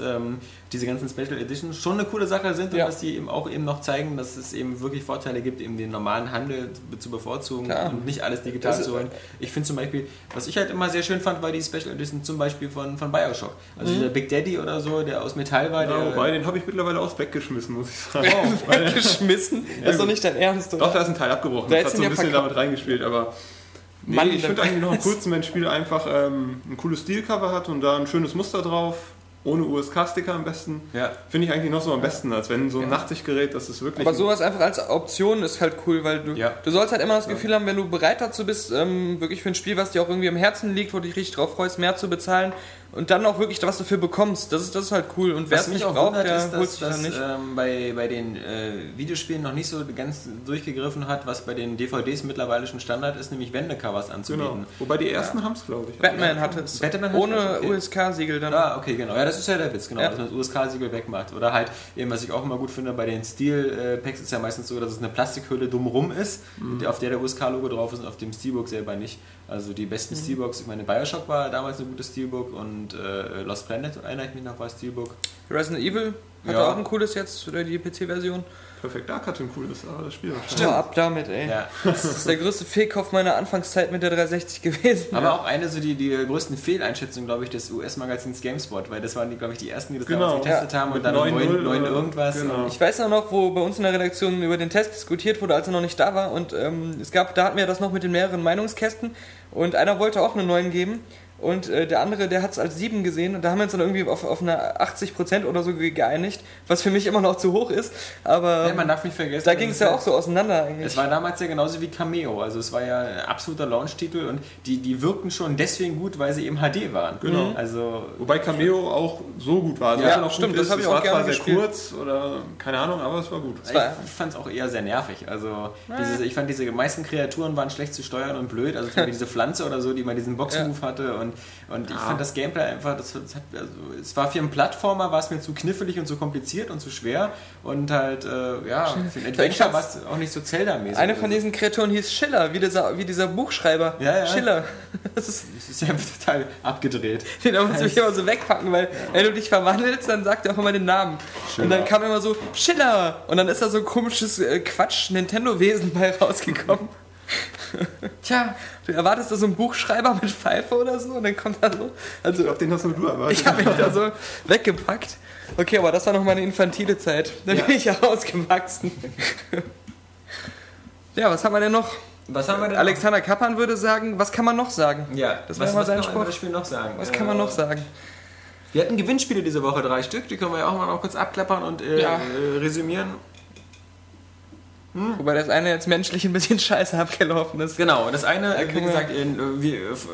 diese ganzen Special Editions schon eine coole Sache sind und dass die eben auch eben noch zeigen, dass es eben wirklich Vorteile gibt, eben den normalen Handel zu bevorzugen und nicht alles digital zu holen. Ich finde zum Beispiel, was ich halt immer sehr schön fand, war die Special Edition zum Beispiel von Bioshock. Also dieser Big Daddy oder so, der aus Metall war. Ja, wobei, den habe ich mittlerweile auch weggeschmissen, muss ich sagen. Weggeschmissen? Das ist doch nicht dein Ernst, oder? Doch, da ist ein Teil abgebrochen. Das hat so ein bisschen damit reingespielt, aber... Nee, Mann, ich finde eigentlich noch kurz, wenn ein Spiel einfach ein cooles Stilcover hat und da ein schönes Muster drauf, ohne USK-Sticker am besten, ja, finde ich eigentlich noch so am besten, als wenn so ein Nachtsichtgerät, das ist wirklich... Aber sowas einfach als Option ist halt cool, weil du sollst halt immer das Gefühl haben, wenn du bereit dazu bist, wirklich für ein Spiel, was dir auch irgendwie am Herzen liegt, wo du dich richtig drauf freust, mehr zu bezahlen und dann auch wirklich was dafür bekommst. Das ist halt cool. Und wer es nicht braucht, der holt sich dann nicht. Bei den Videospielen noch nicht so ganz durchgegriffen hat, was bei den DVDs mittlerweile schon Standard ist, nämlich Wendecovers anzubieten. Genau. Wobei die ersten haben es, glaube ich. Batman hatte es. Ohne USK-Siegel dann. Ah, okay, genau. Ja, das ist ja der Witz, genau, dass man das USK-Siegel wegmacht. Oder halt eben, was ich auch immer gut finde, bei den Steel-Packs ist ja meistens so, dass es eine Plastikhülle drumrum ist, auf der USK-Logo drauf ist und auf dem Steelbook selber nicht. Also die besten Steelbooks, ich meine, Bioshock war damals eine gute Steelbook und Lost Planet, erinnere ich mich noch, war Steelbook. Resident Evil hatte auch ein cooles jetzt, oder die PC-Version. Perfekt, Dark hatte ein cooles, aber das Spiel war schon. Stimmt, ab damit, ey. Ja. Das ist der größte Fehlkauf meiner Anfangszeit mit der 360 gewesen. Aber auch eine so die größten Fehleinschätzungen, glaube ich, des US-Magazins GameSpot, weil das waren, glaube ich, die ersten, die das damals getestet haben und dann 9 irgendwas. Genau. Ich weiß noch, wo bei uns in der Redaktion über den Test diskutiert wurde, als er noch nicht da war, und da hatten wir das noch mit den mehreren Meinungskästen und einer wollte auch eine 9 geben. Und der andere, der hat es als 7 gesehen und da haben wir uns dann irgendwie auf eine 80% oder so geeinigt, was für mich immer noch zu hoch ist, aber man darf nicht vergessen, da ging es ja auch so auseinander eigentlich. Es war damals ja genauso wie Cameo, also es war ja ein absoluter Launch-Titel und die wirkten schon deswegen gut, weil sie eben HD waren. Genau. Also, wobei Cameo auch so gut war. Also stimmt, das habe ich auch gerne gespielt. Es war zwar sehr kurz oder keine Ahnung, aber es war gut. Ich fand es auch eher sehr nervig, also ich fand, diese meisten Kreaturen waren schlecht zu steuern und blöd, also diese Pflanze oder so, die man diesen Boxmove hatte. Und ich fand das Gameplay einfach, es war für einen Plattformer, war es mir zu knifflig und zu kompliziert und zu schwer und halt, für ein Adventure war es auch nicht so Zelda-mäßig. Eine von diesen Kreaturen hieß Schiller, wie dieser Buchschreiber. Ja. Schiller. Das ist ja total abgedreht. Den musst du mich immer so wegpacken, weil wenn du dich verwandelst, dann sagt er auch immer den Namen. Schiller. Und dann kam immer so, Schiller! Und dann ist da so ein komisches Quatsch-Nintendo-Wesen bei rausgekommen. Tja, du erwartest da so einen Buchschreiber mit Pfeife oder so und dann kommt da so... Also, auf den hast du erwartet. Ich habe mich da so weggepackt. Okay, aber das war noch meine infantile Zeit. Da bin ich ja ausgewachsen. Ja, was haben wir denn noch? Was haben wir denn Alexander noch? Kappan würde sagen, was kann man noch sagen? Ja, das war mal sein Sport. Das Spiel noch sagen. Was kann man noch sagen? Wir hatten Gewinnspiele diese Woche, 3 Stück. Die können wir ja auch mal noch kurz abklappern und resümieren. Wobei das eine jetzt menschlich ein bisschen scheiße abgelaufen ist. Genau, das eine, wie gesagt,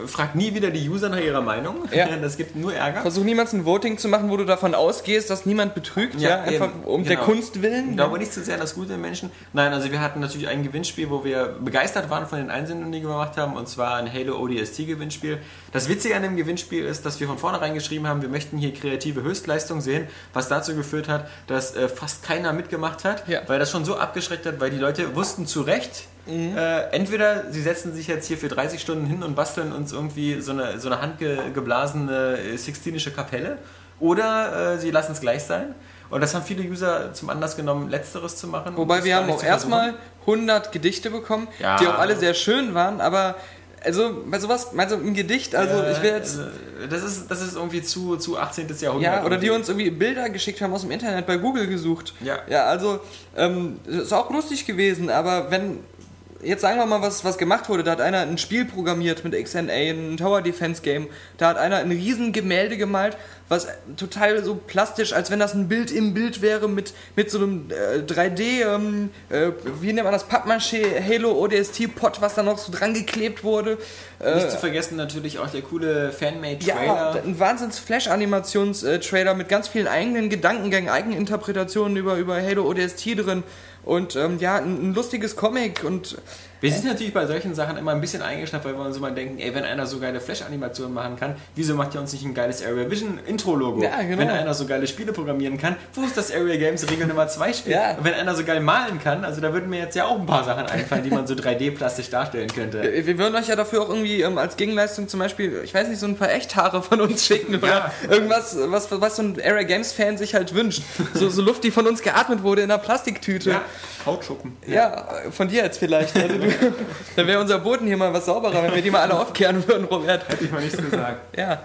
fragt nie wieder die User nach ihrer Meinung. Ja. Das gibt nur Ärger. Versuch niemals ein Voting zu machen, wo du davon ausgehst, dass niemand betrügt. Ja, einfach um der Kunst willen. Ich glaube nicht so sehr an das Gute im Menschen. Nein, also wir hatten natürlich ein Gewinnspiel, wo wir begeistert waren von den Einsendungen, die wir gemacht haben. Und zwar ein Halo ODST-Gewinnspiel. Das Witzige an dem Gewinnspiel ist, dass wir von vornherein geschrieben haben, wir möchten hier kreative Höchstleistung sehen, was dazu geführt hat, dass fast keiner mitgemacht hat, weil das schon so abgeschreckt hat, weil die Leute wussten zu Recht, entweder sie setzen sich jetzt hier für 30 Stunden hin und basteln uns irgendwie so eine handgeblasene sixtinische Kapelle oder sie lassen es gleich sein. Und das haben viele User zum Anlass genommen, Letzteres zu machen. Wobei wir haben auch erstmal 100 Gedichte bekommen, die auch alle sehr schön waren, aber... Also, bei sowas, meinst du, ein Gedicht, ich will jetzt... Das ist irgendwie zu 18. Jahrhundert. Ja, oder die uns irgendwie Bilder geschickt haben aus dem Internet, bei Google gesucht. Ja. Ja, also, ist auch lustig gewesen, aber wenn... Jetzt sagen wir mal, was gemacht wurde. Da hat einer ein Spiel programmiert mit XNA, ein Tower Defense Game. Da hat einer ein riesen Gemälde gemalt, was total so plastisch, als wenn das ein Bild im Bild wäre mit so einem 3D, wie nennt man das, Pappmaché, Halo ODST-Pot, was da noch so dran geklebt wurde. Nicht zu vergessen natürlich auch der coole Fanmade-Trailer. Ja, ein Wahnsinns-Flash-Animations-Trailer mit ganz vielen eigenen Gedankengängen, eigenen Interpretationen über Halo ODST drin. Und ein lustiges Comic und... Wir sind natürlich bei solchen Sachen immer ein bisschen eingeschnappt, weil wir uns immer denken, wenn einer so geile Flash-Animationen machen kann, wieso macht ihr uns nicht ein geiles Area Vision Intro-Logo? Ja, genau. Wenn einer so geile Spiele programmieren kann, wo ist das Area Games Regel Nummer 2 Spiel? Ja. Und wenn einer so geil malen kann, also da würden mir jetzt ja auch ein paar Sachen einfallen, die man so 3D-plastisch darstellen könnte. Wir würden euch ja dafür auch irgendwie als Gegenleistung zum Beispiel, ich weiß nicht, so ein paar Echthaare von uns schicken oder irgendwas, was so ein Area Games-Fan sich halt wünscht. So Luft, die von uns geatmet wurde in einer Plastiktüte. Ja, Hautschuppen. Ja, von dir jetzt vielleicht. Also, Dann wäre unser Boden hier mal was sauberer, wenn wir die mal alle aufkehren würden, Robert. Hätte ich mal nichts gesagt. Ja.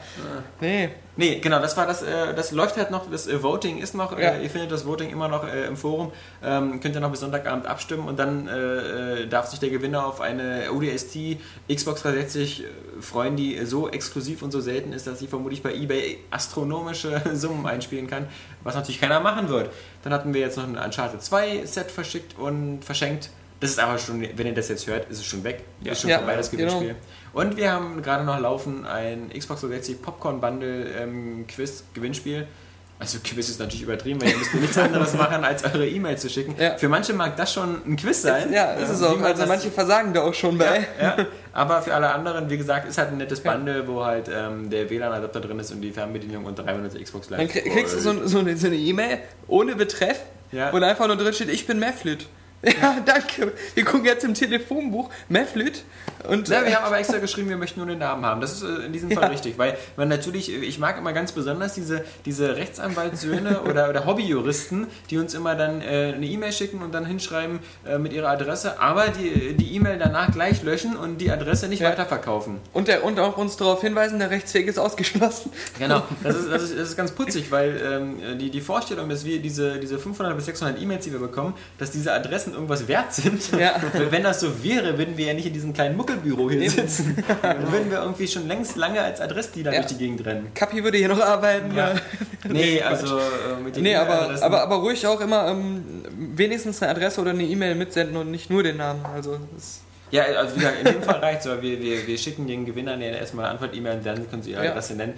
Nee. Nee, genau, das war das, das läuft halt noch, das Voting ist noch, ja. Ihr findet das Voting immer noch im Forum, könnt ihr noch bis Sonntagabend abstimmen und dann darf sich der Gewinner auf eine ODST Xbox 360 freuen, die so exklusiv und so selten ist, dass sie vermutlich bei eBay astronomische Summen einspielen kann, was natürlich keiner machen wird. Dann hatten wir jetzt noch ein Uncharted 2 Set verschickt und verschenkt. Das ist aber schon, wenn ihr das jetzt hört, ist es schon weg. Ja. Ist schon vorbei, das Gewinnspiel. Genau. Und wir haben gerade noch laufen ein Xbox 360 Popcorn Bundle Quiz Gewinnspiel. Also Quiz ist natürlich übertrieben, weil ihr müsst nichts anderes machen, als eure E-Mail zu schicken. Ja. Für manche mag das schon ein Quiz sein. Ja, das ist auch. Also manche versagen da auch schon bei. Ja, ja. Aber für alle anderen, wie gesagt, ist halt ein nettes Bundle, wo halt der WLAN-Adapter drin ist und die Fernbedienung und 3 Minuten Xbox Live. Dann kriegst du so eine E-Mail ohne Betreff, wo einfach nur drin steht, ich bin Mefflit. Ja, danke. Wir gucken jetzt im Telefonbuch Mefflit und ja, wir haben aber extra geschrieben, wir möchten nur den Namen haben. Das ist in diesem Fall richtig, weil man natürlich, ich mag immer ganz besonders diese Rechtsanwaltssöhne oder Hobbyjuristen, die uns immer dann eine E-Mail schicken und dann hinschreiben mit ihrer Adresse, aber die E-Mail danach gleich löschen und die Adresse nicht weiterverkaufen. Und auch uns darauf hinweisen, der Rechtsweg ist ausgeschlossen. Genau, das ist ganz putzig, weil die Vorstellung, dass wir diese 500 bis 600 E-Mails, die wir bekommen, dass diese Adressen irgendwas wert sind. Ja. Wenn das so wäre, würden wir ja nicht in diesem kleinen Muckelbüro hier sitzen. Dann würden wir irgendwie schon längst lange als Adressdealer durch die Gegend rennen. Kapi würde hier noch arbeiten. Ja. Nee, also mit den aber ruhig auch immer wenigstens eine Adresse oder eine E-Mail mitsenden und nicht nur den Namen. Also das ja, also wie gesagt, in dem Fall reicht es, weil wir schicken den Gewinnern ja erstmal eine Antwort-E-Mail und dann können sie ihre Adresse nennen.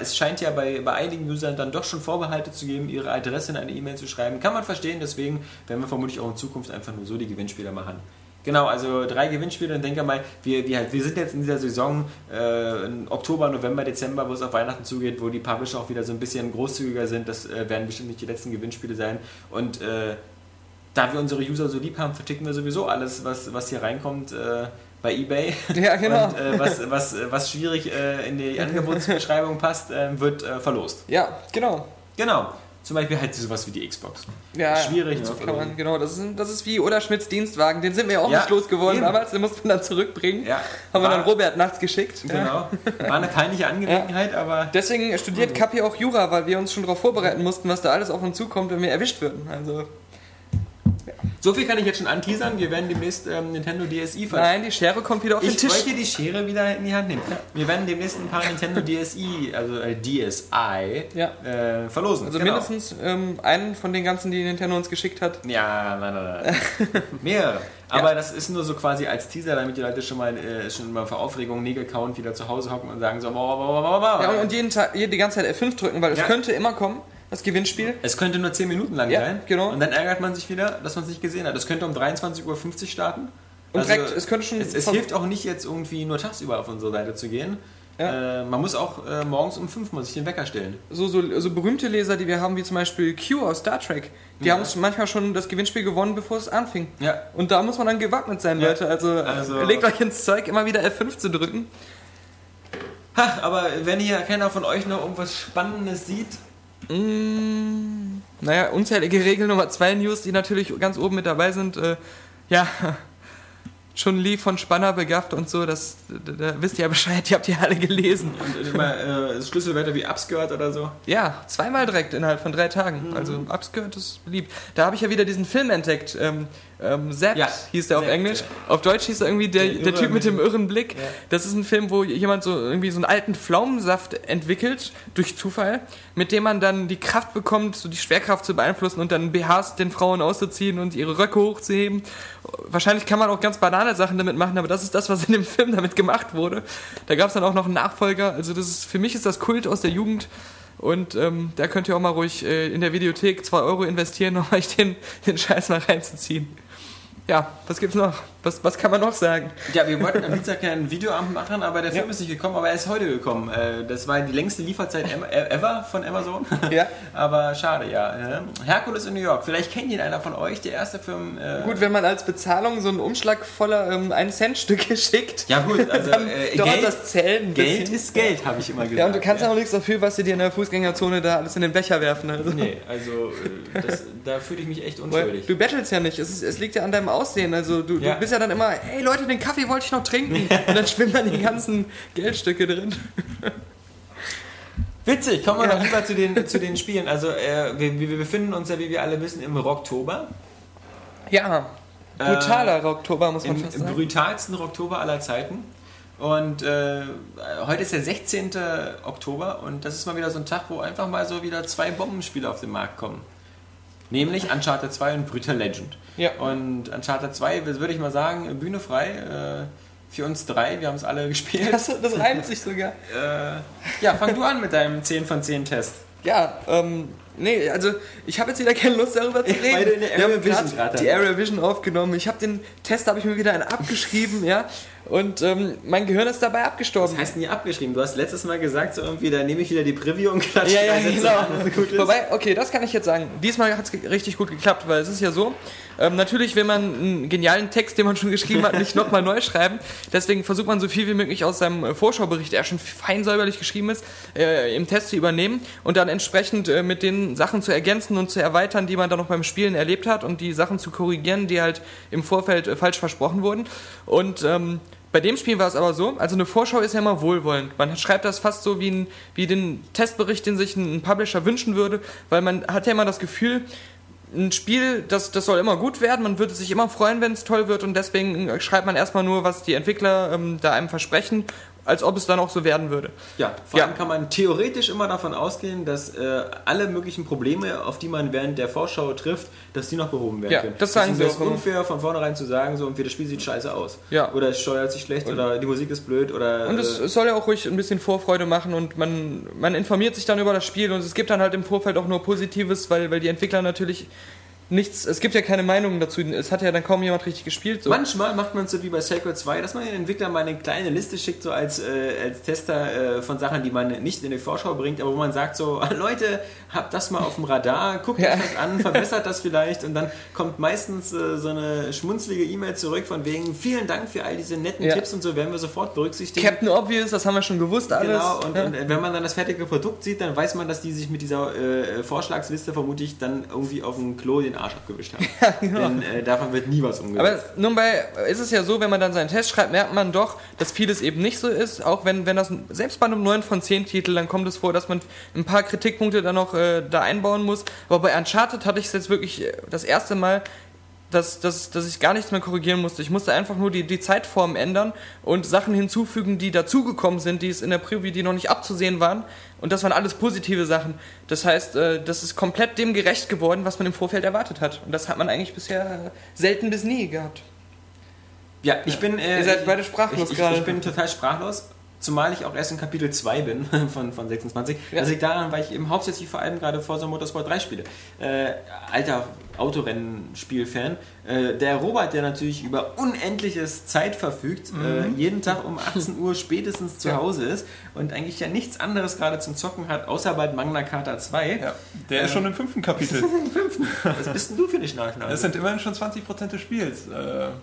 Es scheint ja bei einigen Usern dann doch schon Vorbehalte zu geben, ihre Adresse in eine E-Mail zu schreiben. Kann man verstehen, deswegen werden wir vermutlich auch in Zukunft einfach nur so die Gewinnspiele machen. Genau, also 3 Gewinnspiele und denke mal, wir sind jetzt in dieser Saison in Oktober, November, Dezember, wo es auf Weihnachten zugeht, wo die Publisher auch wieder so ein bisschen großzügiger sind. Das werden bestimmt nicht die letzten Gewinnspiele sein und da wir unsere User so lieb haben, verticken wir sowieso alles, was hier reinkommt, bei eBay. Ja, genau. Und was schwierig in die Angebotsbeschreibung passt, wird verlost. Ja, genau. Genau. Zum Beispiel halt sowas wie die Xbox. Ja, schwierig zu verlosen. Genau, das ist wie Ola Schmidts Dienstwagen, den sind wir ja auch nicht losgeworden damals, den musste man dann zurückbringen. Ja, haben wir dann Robert nachts geschickt. Genau, war eine peinliche Angelegenheit, aber... Deswegen studiert Kapi auch Jura, weil wir uns schon darauf vorbereiten mussten, was da alles auf uns zukommt, wenn wir erwischt würden. Also... So viel kann ich jetzt schon anteasern. Wir werden demnächst Nintendo DSi verkaufen. Nein, die Schere kommt wieder auf den Tisch. Ich wollte die Schere wieder in die Hand nehmen. Wir werden demnächst ein paar Nintendo DSi, also DSi, verlosen. Also mindestens einen von den ganzen, die Nintendo uns geschickt hat. Ja, nein. Mehrere. Aber das ist nur so quasi als Teaser, damit die Leute schon mal vor Aufregung Nägel kauen, wieder zu Hause hocken und sagen so wow. Ja, und jeden Tag, die ganze Zeit F5 drücken, weil es könnte immer kommen. Das Gewinnspiel. Es könnte nur 10 Minuten lang sein. Genau. Und dann ärgert man sich wieder, dass man es nicht gesehen hat. Es könnte um 23:50 Uhr starten. Und also direkt, es könnte schon... Es hilft auch nicht, jetzt irgendwie nur tagsüber auf unsere Seite zu gehen. Ja. Man muss auch morgens um 5 muss ich den Wecker stellen. So berühmte Leser, die wir haben, wie zum Beispiel Q aus Star Trek, die haben manchmal schon das Gewinnspiel gewonnen, bevor es anfing. Ja. Und da muss man dann gewappnet sein, Leute. Also legt euch ins Zeug, immer wieder F5 zu drücken. Ha, aber wenn hier keiner von euch noch irgendwas Spannendes sieht... Naja, unzählige Regel Nummer 2 News, die natürlich ganz oben mit dabei sind. Chun Li von Spanner begafft und so, das da wisst ihr ja Bescheid, ihr habt die alle gelesen. Und immer Schlüsselwörter wie Upskirt oder so? Ja, zweimal direkt innerhalb von 3 Tagen. Also Upskirt ist beliebt. Da habe ich ja wieder diesen Film entdeckt. Zapped hieß der auf Englisch. Ja. Auf Deutsch hieß er irgendwie der Typ mit dem irren Blick. Ja. Das ist ein Film, wo jemand so irgendwie so einen alten Pflaumensaft entwickelt, durch Zufall, mit dem man dann die Kraft bekommt, so die Schwerkraft zu beeinflussen und dann BHs den Frauen auszuziehen und ihre Röcke hochzuheben. Wahrscheinlich kann man auch ganz banale Sachen damit machen, aber das ist das, was in dem Film damit gemacht wurde. Da gab es dann auch noch einen Nachfolger. Also für mich ist das Kult aus der Jugend. Und da könnt ihr auch mal ruhig in der Videothek 2 € investieren, um euch den Scheiß mal reinzuziehen. Ja, was gibt's noch? Was kann man noch sagen? Ja, wir wollten am Dienstag ja ein Videoabend machen, aber der Film ist nicht gekommen, aber er ist heute gekommen. Das war die längste Lieferzeit ever von Amazon. Ja. Aber schade, ja. Herkules in New York. Vielleicht kennt ihn einer von euch, der erste Film. Gut, wenn man als Bezahlung so einen Umschlag voller 1-Cent-Stücke schickt. Ja gut, also Geld, das Zählen. Geld ist Geld, habe ich immer gesagt. Ja, und du kannst auch nichts dafür, was sie dir in der Fußgängerzone da alles in den Becher werfen. Also. Nee, also da fühle ich mich echt unschuldig. Du bettelst ja nicht, es liegt ja an deinem Aussehen. Also du bist ist ja dann immer, hey Leute, den Kaffee wollte ich noch trinken. Und dann schwimmen dann die ganzen Geldstücke drin. Witzig, kommen wir doch lieber zu den Spielen. Also wir befinden uns ja, wie wir alle wissen, im Rocktober. Ja, brutaler Rocktober, muss man fast sagen. Im brutalsten Rocktober aller Zeiten. Und heute ist der 16. Oktober und das ist mal wieder so ein Tag, wo einfach mal so wieder zwei Bombenspiele auf den Markt kommen. Nämlich Uncharted 2 und Brutal Legend. Ja. Und Uncharted 2, würde ich mal sagen, Bühne frei. Für uns drei, wir haben es alle gespielt. Das reimt sich sogar. Ja, fang du an mit deinem 10 von 10 Test. Ja, nee, also ich habe jetzt wieder keine Lust darüber zu reden. Weil wir haben gerade die Aerial Vision aufgenommen. Ich habe den Test, habe ich mir wieder einen abgeschrieben, ja. Und mein Gehirn ist dabei abgestorben. Was heißt denn hier abgeschrieben? Du hast letztes Mal gesagt, so irgendwie, da nehme ich wieder die Preview und klatsche. Ja, genau. Wobei, okay, das kann ich jetzt sagen. Diesmal hat es richtig gut geklappt, weil es ist ja so, natürlich will man einen genialen Text, den man schon geschrieben hat, nicht nochmal neu schreiben. Deswegen versucht man so viel wie möglich aus seinem Vorschaubericht, der schon fein säuberlich geschrieben ist, im Test zu übernehmen und dann entsprechend mit den Sachen zu ergänzen und zu erweitern, die man dann noch beim Spielen erlebt hat und die Sachen zu korrigieren, die halt im Vorfeld falsch versprochen wurden. Und bei dem Spiel war es aber so, also eine Vorschau ist ja immer wohlwollend. Man schreibt das fast so wie den Testbericht, den sich ein Publisher wünschen würde, weil man hat ja immer das Gefühl, ein Spiel, das soll immer gut werden, man würde sich immer freuen, wenn es toll wird und deswegen schreibt man erstmal nur, was die Entwickler da einem versprechen, als ob es dann auch so werden würde. Ja, vor allem kann man theoretisch immer davon ausgehen, dass alle möglichen Probleme, auf die man während der Vorschau trifft, dass die noch behoben werden können. Das sagen sie auch. Es ist unfair, von vornherein zu sagen, so, das Spiel sieht scheiße aus. Ja. Oder es steuert sich schlecht, oder die Musik ist blöd, oder... Und es soll ja auch ruhig ein bisschen Vorfreude machen und man informiert sich dann über das Spiel und es gibt dann halt im Vorfeld auch nur Positives, weil die Entwickler natürlich... Nichts, es gibt ja keine Meinungen dazu, es hat ja dann kaum jemand richtig gespielt. So. Manchmal macht man es so wie bei Sacred 2, dass man den Entwicklern mal eine kleine Liste schickt, so als Tester von Sachen, die man nicht in die Vorschau bringt, aber wo man sagt so, Leute, habt das mal auf dem Radar, guckt euch das an, verbessert das vielleicht und dann kommt meistens so eine schmunzlige E-Mail zurück von wegen, vielen Dank für all diese netten Tipps und so, werden wir sofort berücksichtigen. Captain Obvious, das haben wir schon gewusst alles. Genau, und wenn man dann das fertige Produkt sieht, dann weiß man, dass die sich mit dieser Vorschlagsliste vermutlich dann irgendwie auf dem Klo den Arsch abgewischt haben. Ja, genau. Denn davon wird nie was umgesetzt. Aber nun ist es ja so, wenn man dann seinen Test schreibt, merkt man doch, dass vieles eben nicht so ist, auch wenn das, selbst bei einem 9 von 10 Titel, dann kommt es vor, dass man ein paar Kritikpunkte dann noch da einbauen muss. Aber bei Uncharted hatte ich es jetzt wirklich das erste Mal, dass ich gar nichts mehr korrigieren musste. Ich musste einfach nur die Zeitformen ändern und Sachen hinzufügen, die dazugekommen sind, die es in der Preview, die noch nicht abzusehen waren. Und das waren alles positive Sachen. Das heißt, das ist komplett dem gerecht geworden, was man im Vorfeld erwartet hat. Und das hat man eigentlich bisher selten bis nie gehabt. Ja, ich bin... Ihr seid beide sprachlos gerade. Ich bin total sprachlos. Zumal ich auch erst in Kapitel 2 bin von 26. Ja. Also daran, weil ich eben hauptsächlich vor allem gerade Forza Motorsport 3 spiele. Alter Autorennen-Spiel-Fan. Der Robert, der natürlich über unendliches Zeit verfügt, jeden Tag um 18 Uhr spätestens zu Hause ist und eigentlich ja nichts anderes gerade zum Zocken hat, außer bald Magna Carta 2. Ja. Der ist schon im 5. Kapitel. Was bist denn du für eine Schnarchnase? Das sind immerhin schon 20% des Spiels.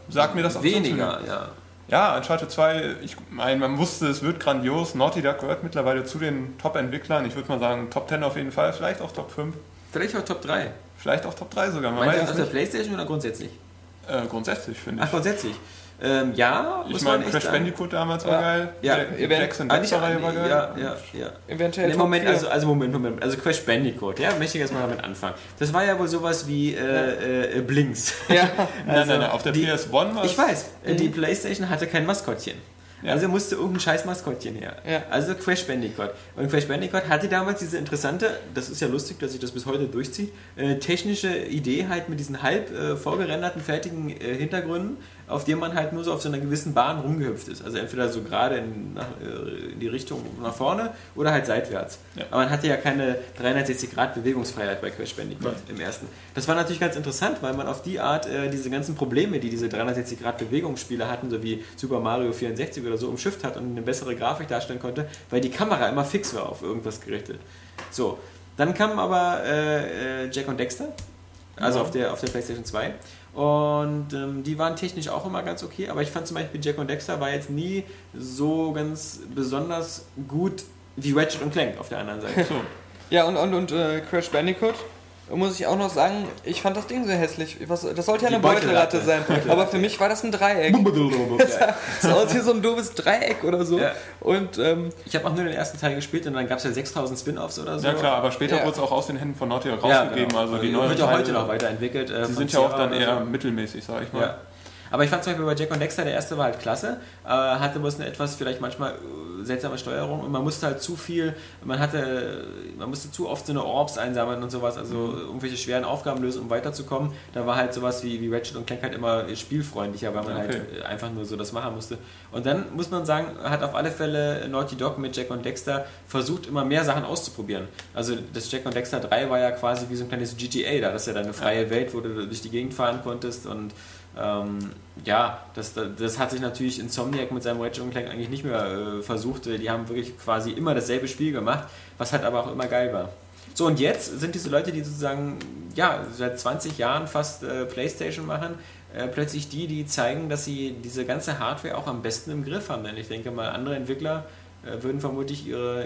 Sag mir das auch weniger, ja. Ja, Uncharted 2, ich meine, man wusste, es wird grandios. Naughty Dog gehört mittlerweile zu den Top-Entwicklern. Ich würde mal sagen, Top 10 auf jeden Fall, vielleicht auch Top 5. Vielleicht auch Top 3. Vielleicht auch Top 3 sogar. Meinst du das auf der PlayStation oder grundsätzlich? Grundsätzlich, finde ich. Ach, grundsätzlich. Ja, ich meine, Crash Bandicoot damals war geil. Ja, Jackson Dexter-Reihe war geil. Ja. Eventuell. Nee, Moment, Moment. Also Crash Bandicoot, ja, möchte ich erstmal damit anfangen. Das war ja wohl sowas wie Blinks. Ja, nein, auf der PS1 war es. Ich weiß, die PlayStation hatte kein Maskottchen. Ja. Also musste irgendein scheiß Maskottchen her. Ja. Also Crash Bandicoot. Und Crash Bandicoot hatte damals diese interessante, das ist ja lustig, dass sich das bis heute durchzieht, technische Idee halt mit diesen halb vorgerenderten, fertigen Hintergründen, auf denen man halt nur so auf so einer gewissen Bahn rumgehüpft ist. Also entweder so gerade in die Richtung nach vorne oder halt seitwärts. Ja. Aber man hatte ja keine 360 Grad Bewegungsfreiheit bei Crash Bandicoot im ersten. Das war natürlich ganz interessant, weil man auf die Art diese ganzen Probleme, die diese 360 Grad Bewegungsspiele hatten, so wie Super Mario 64 oder so, umschifft hat und eine bessere Grafik darstellen konnte, weil die Kamera immer fix war auf irgendwas gerichtet. So, dann kam aber Jack und Dexter, also auf der PlayStation 2. Und die waren technisch auch immer ganz okay, aber ich fand zum Beispiel Jack und Dexter war jetzt nie so ganz besonders gut wie Ratchet und Clank auf der anderen Seite. So. Ja, und Crash Bandicoot? muss ich auch noch sagen, ich fand das Ding so hässlich. Das sollte ja eine Beutelratte sein. Aber für mich war das ein Dreieck. Das aus wie so ein doofes Dreieck oder so. Ja. Und ich habe auch nur den ersten Teil gespielt und dann gab es ja 6000 Spin-Offs oder so. Ja klar, aber später wurde es auch aus den Händen von Naughty Dog rausgegeben. Ja, genau. Also die neuen wird ja heute noch weiterentwickelt. Die sind ja auch dann eher mittelmäßig, sag ich mal. Ja. Aber ich fand zum Beispiel bei Jack und Dexter, der erste war halt klasse, hatte bloß eine etwas vielleicht manchmal seltsame Steuerung und man musste halt zu viel, man musste zu oft so eine Orbs einsammeln und sowas, also irgendwelche schweren Aufgaben lösen, um weiterzukommen. Da war halt sowas wie Ratchet & Clank halt immer spielfreundlicher, weil man halt einfach nur so das machen musste. Und dann muss man sagen, hat auf alle Fälle Naughty Dog mit Jack und Dexter versucht, immer mehr Sachen auszuprobieren. Also das Jack und Dexter 3 war ja quasi wie so ein kleines GTA da, das ist ja deine freie Welt, wo du durch die Gegend fahren konntest und das hat sich natürlich Insomniac mit seinem Ratchet & Clank eigentlich nicht mehr versucht. Die haben wirklich quasi immer dasselbe Spiel gemacht, was halt aber auch immer geil war. So, und jetzt sind diese Leute, die sozusagen seit 20 Jahren fast PlayStation machen, plötzlich die zeigen, dass sie diese ganze Hardware auch am besten im Griff haben. Denn ich denke mal, andere Entwickler würden vermutlich ihre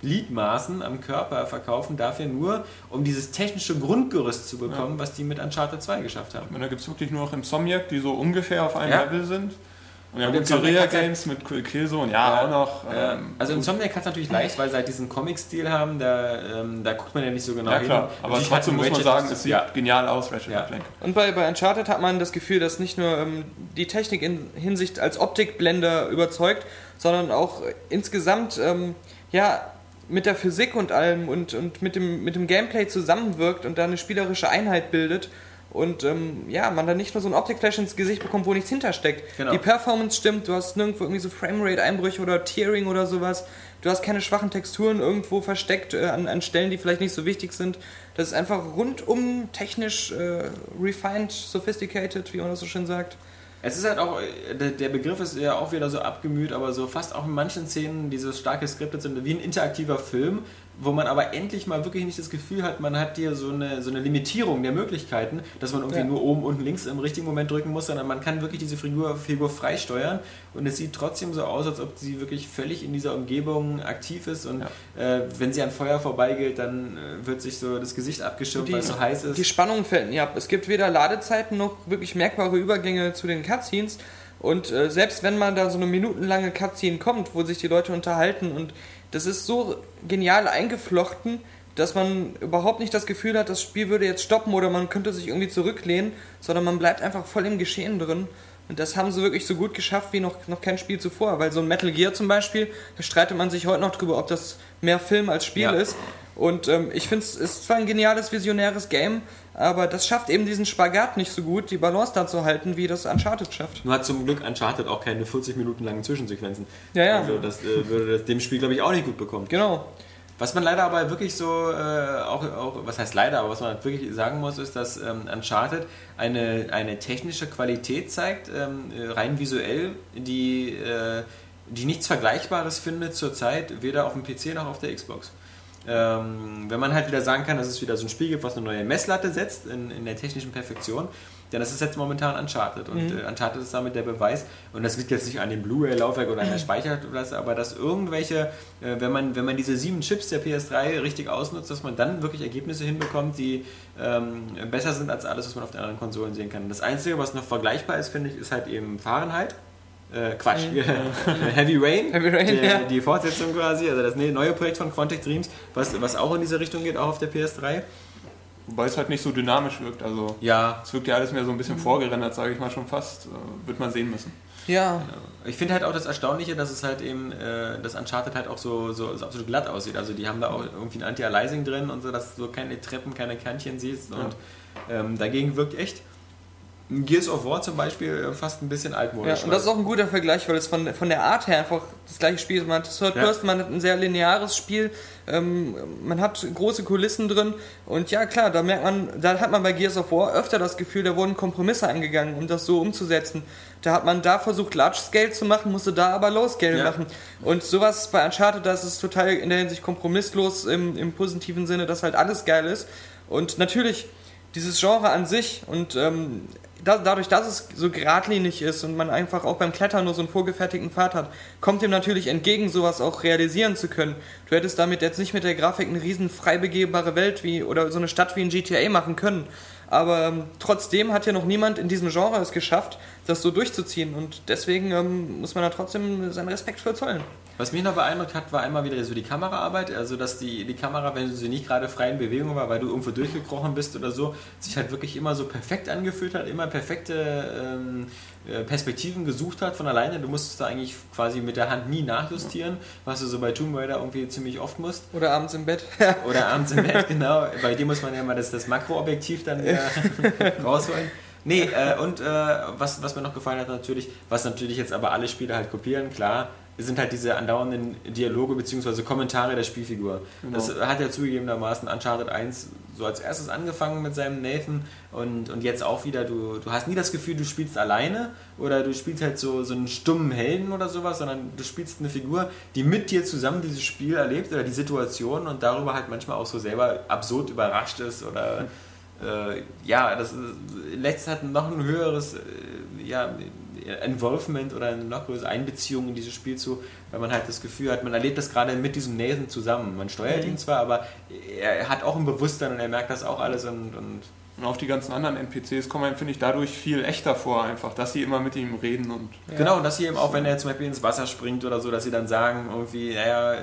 Gliedmaßen am Körper verkaufen, dafür nur, um dieses technische Grundgerüst zu bekommen, was die mit Uncharted 2 geschafft haben. Und da gibt es wirklich nur noch Insomniac, die so ungefähr auf einem Level sind. Und ja, Guerilla Games mit Killzone, auch noch. Also Insomniac hat es natürlich leicht, weil sie halt diesen Comic-Stil haben, da guckt man ja nicht so genau hin. Ja klar, aber trotzdem muss man sagen, es sieht genial aus, Ratchet & Clank. Und bei Uncharted hat man das Gefühl, dass nicht nur die Technik in Hinsicht als Optikblender überzeugt, sondern auch insgesamt mit der Physik und allem und mit dem Gameplay zusammenwirkt und da eine spielerische Einheit bildet. Und man dann nicht nur so ein Optikflash ins Gesicht bekommt, wo nichts hintersteckt. Genau. Die Performance stimmt, du hast nirgendwo irgendwie so Framerate-Einbrüche oder Tearing oder sowas. Du hast keine schwachen Texturen irgendwo versteckt an Stellen, die vielleicht nicht so wichtig sind. Das ist einfach rundum technisch refined, sophisticated, wie man das so schön sagt. Es ist halt auch, der Begriff ist ja auch wieder so abgemüht, aber so fast auch in manchen Szenen, die so stark geskriptet sind, wie ein interaktiver Film, wo man aber endlich mal wirklich nicht das Gefühl hat, man hat hier so eine Limitierung der Möglichkeiten, dass man irgendwie nur oben, unten, links im richtigen Moment drücken muss, sondern man kann wirklich diese Figur frei steuern und es sieht trotzdem so aus, als ob sie wirklich völlig in dieser Umgebung aktiv ist und wenn sie an Feuer vorbeigeht, dann wird sich so das Gesicht abgeschirmt, weil es so heiß ist. Die Spannung fällt ab. Es gibt weder Ladezeiten noch wirklich merkbare Übergänge zu den Cutscenes und selbst wenn man da so eine minutenlange Cutscene kommt, wo sich die Leute unterhalten und das ist so genial eingeflochten, dass man überhaupt nicht das Gefühl hat, das Spiel würde jetzt stoppen oder man könnte sich irgendwie zurücklehnen, sondern man bleibt einfach voll im Geschehen drin. Und das haben sie wirklich so gut geschafft wie noch kein Spiel zuvor. Weil so ein Metal Gear zum Beispiel, da streitet man sich heute noch drüber, ob das mehr Film als Spiel ist. Und ich finde, es ist zwar ein geniales, visionäres Game, aber das schafft eben diesen Spagat nicht so gut, die Balance da zu halten, wie das Uncharted schafft. Nur hat zum Glück Uncharted auch keine 40 Minuten langen Zwischensequenzen. Ja. Also das würde das dem Spiel, glaube ich, auch nicht gut bekommen. Genau. Was man leider aber wirklich so, was heißt leider, aber was man wirklich sagen muss, ist, dass Uncharted eine technische Qualität zeigt, rein visuell, die nichts Vergleichbares findet zurzeit, weder auf dem PC noch auf der Xbox. Wenn man halt wieder sagen kann, dass es wieder so ein Spiel gibt, was eine neue Messlatte setzt in der technischen Perfektion, denn das ist jetzt momentan Uncharted und Uncharted ist damit der Beweis und das liegt jetzt nicht an dem Blu-ray-Laufwerk oder an der Speicherplatte, aber dass irgendwelche, wenn man diese 7 Chips der PS3 richtig ausnutzt, dass man dann wirklich Ergebnisse hinbekommt, die besser sind als alles, was man auf den anderen Konsolen sehen kann. Das Einzige, was noch vergleichbar ist, finde ich, ist halt eben Fahrenheit. Heavy Rain die Fortsetzung quasi, also das neue Projekt von Quantic Dreams, was auch in diese Richtung geht, auch auf der PS3. Wobei es halt nicht so dynamisch wirkt, also es wirkt ja alles mehr so ein bisschen vorgerendert, sage ich mal schon fast, wird man sehen müssen. Ja. Ich finde halt auch das Erstaunliche, dass es halt eben, das Uncharted halt auch so absolut glatt aussieht, also die haben da auch irgendwie ein Anti-Aliasing drin und so, dass du so keine Treppen, keine Kernchen siehst und dagegen wirkt echt Gears of War zum Beispiel fast ein bisschen altmodisch. Ja, und das ist auch ein guter Vergleich, weil es von der Art her einfach das gleiche Spiel ist. Man hat das Third Person, man hat ein sehr lineares Spiel, man hat große Kulissen drin und ja klar, da hat man bei Gears of War öfter das Gefühl, da wurden Kompromisse eingegangen, um das so umzusetzen. Da hat man da versucht, Large Scale zu machen, musste da aber Low Scale machen. Und sowas bei Uncharted, das ist total in der Hinsicht kompromisslos im positiven Sinne, dass halt alles geil ist. Und natürlich, dieses Genre an sich und dadurch, dass es so geradlinig ist und man einfach auch beim Klettern nur so einen vorgefertigten Pfad hat, kommt dem natürlich entgegen, sowas auch realisieren zu können. Du hättest damit jetzt nicht mit der Grafik eine riesen frei begehbare Welt wie oder so eine Stadt wie in GTA machen können. Aber trotzdem hat ja noch niemand in diesem Genre es geschafft, das so durchzuziehen. Und deswegen muss man da trotzdem seinen Respekt für zollen. Was mich noch beeindruckt hat, war einmal wieder so die Kameraarbeit. Also, dass die Kamera, wenn sie nicht gerade frei in Bewegung war, weil du irgendwo durchgekrochen bist oder so, sich halt wirklich immer so perfekt angefühlt hat, immer perfekte Perspektiven gesucht hat von alleine. Du musstest da eigentlich quasi mit der Hand nie nachjustieren, was du so bei Tomb Raider irgendwie ziemlich oft musst. Oder abends im Bett. Oder abends im Bett, genau. Bei dem muss man ja mal das Makroobjektiv dann rausholen. Nee, und was mir noch gefallen hat natürlich, was natürlich jetzt aber alle Spiele halt kopieren, klar, sind halt diese andauernden Dialoge bzw. Kommentare der Spielfigur. Genau. Das hat ja zugegebenermaßen Uncharted 1 so als erstes angefangen mit seinem Nathan und jetzt auch wieder, du hast nie das Gefühl, du spielst alleine oder du spielst halt so einen stummen Helden oder sowas, sondern du spielst eine Figur, die mit dir zusammen dieses Spiel erlebt oder die Situation und darüber halt manchmal auch so selber absurd überrascht ist oder ja, das letztens hat noch ein höheres Involvement oder eine noch größere Einbeziehung in dieses Spiel zu, weil man halt das Gefühl hat, man erlebt das gerade mit diesem Nathan zusammen. Man steuert ihn zwar, aber er hat auch ein Bewusstsein und er merkt das auch alles und auch die ganzen anderen NPCs kommen einem, finde ich, dadurch viel echter vor, einfach, dass sie immer mit ihm reden und. Ja. Genau, und dass sie eben auch, wenn er zum Beispiel ins Wasser springt oder so, dass sie dann sagen, irgendwie, naja,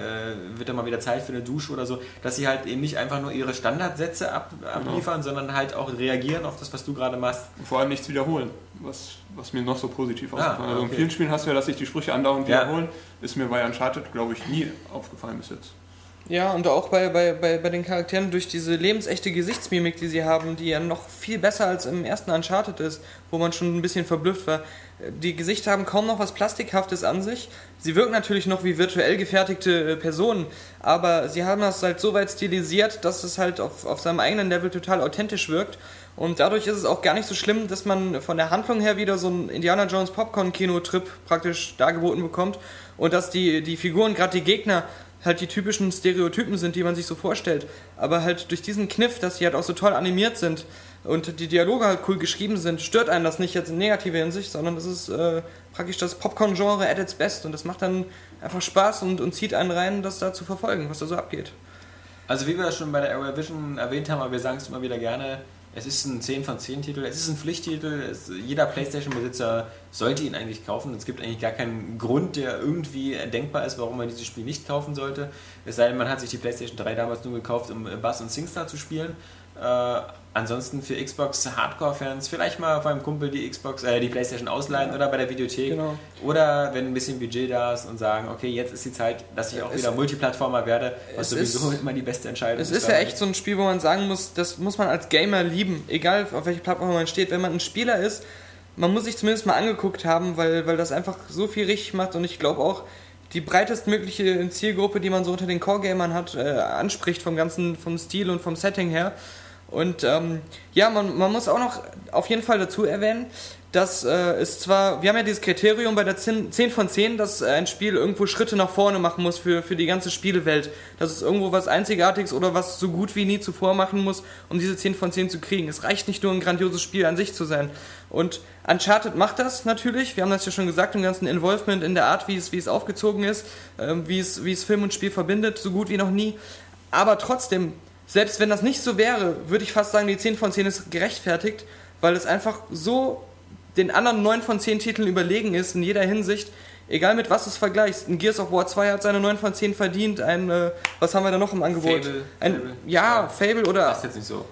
wird da mal wieder Zeit für eine Dusche oder so, dass sie halt eben nicht einfach nur ihre Standardsätze abliefern, sondern halt auch reagieren auf das, was du gerade machst. Und vor allem nichts wiederholen, was mir noch so positiv aufgefallen ist. Also in vielen Spielen hast du ja, dass sich die Sprüche andauernd wiederholen, ist mir bei Uncharted, glaube ich, nie aufgefallen bis jetzt. Ja, und auch bei den Charakteren durch diese lebensechte Gesichtsmimik, die sie haben, die ja noch viel besser als im ersten Uncharted ist, wo man schon ein bisschen verblüfft war. Die Gesichter haben kaum noch was Plastikhaftes an sich. Sie wirken natürlich noch wie virtuell gefertigte Personen, aber sie haben das halt so weit stilisiert, dass es halt auf seinem eigenen Level total authentisch wirkt. Und dadurch ist es auch gar nicht so schlimm, dass man von der Handlung her wieder so einen Indiana Jones Popcorn-Kino-Trip praktisch dargeboten bekommt und dass die Figuren, gerade die Gegner, halt die typischen Stereotypen sind, die man sich so vorstellt. Aber halt durch diesen Kniff, dass die halt auch so toll animiert sind und die Dialoge halt cool geschrieben sind, stört einen das nicht jetzt in negativer Hinsicht, sondern das ist praktisch das Popcorn-Genre at its best. Und das macht dann einfach Spaß und zieht einen rein, das da zu verfolgen, was da so abgeht. Also wie wir das schon bei der Area Vision erwähnt haben, aber wir sagen es immer wieder gerne, es ist ein 10-von-10-Titel, es ist ein Pflichttitel, jeder Playstation-Besitzer sollte ihn eigentlich kaufen. Es gibt eigentlich gar keinen Grund, der irgendwie denkbar ist, warum man dieses Spiel nicht kaufen sollte. Es sei denn, man hat sich die Playstation 3 damals nur gekauft, um Bass und SingStar zu spielen. Ansonsten für Xbox-Hardcore-Fans vielleicht mal beim Kumpel die Playstation ausleihen oder bei der Videothek. Genau. Oder wenn ein bisschen Budget da ist und sagen, okay, jetzt ist die Zeit, dass ich auch wieder Multiplattformer werde, was sowieso immer die beste Entscheidung ist. Es ist ja echt so ein Spiel, wo man sagen muss, das muss man als Gamer lieben, egal auf welche Plattform man steht. Wenn man ein Spieler ist, man muss sich zumindest mal angeguckt haben, weil das einfach so viel richtig macht und ich glaube auch, die breitestmögliche Zielgruppe, die man so unter den Core-Gamern hat, anspricht vom Stil und vom Setting her. Und man muss auch noch auf jeden Fall dazu erwähnen, dass es zwar, wir haben ja dieses Kriterium bei der 10 von 10, dass ein Spiel irgendwo Schritte nach vorne machen muss für die ganze Spielewelt, dass es irgendwo was Einzigartiges oder was so gut wie nie zuvor machen muss, um diese 10 von 10 zu kriegen. Es reicht nicht nur, ein grandioses Spiel an sich zu sein. Und Uncharted macht das natürlich, wir haben das ja schon gesagt, im ganzen Involvement in der Art, wie es aufgezogen ist, wie es Film und Spiel verbindet, so gut wie noch nie. Aber trotzdem, selbst wenn das nicht so wäre, würde ich fast sagen, die 10 von 10 ist gerechtfertigt, weil es einfach so den anderen 9 von 10 Titeln überlegen ist, in jeder Hinsicht, egal mit was du es vergleichst. Ein Gears of War 2 hat seine 9 von 10 verdient, was haben wir da noch im Angebot? Fable. Ja, Fable oder... Das ist jetzt nicht so.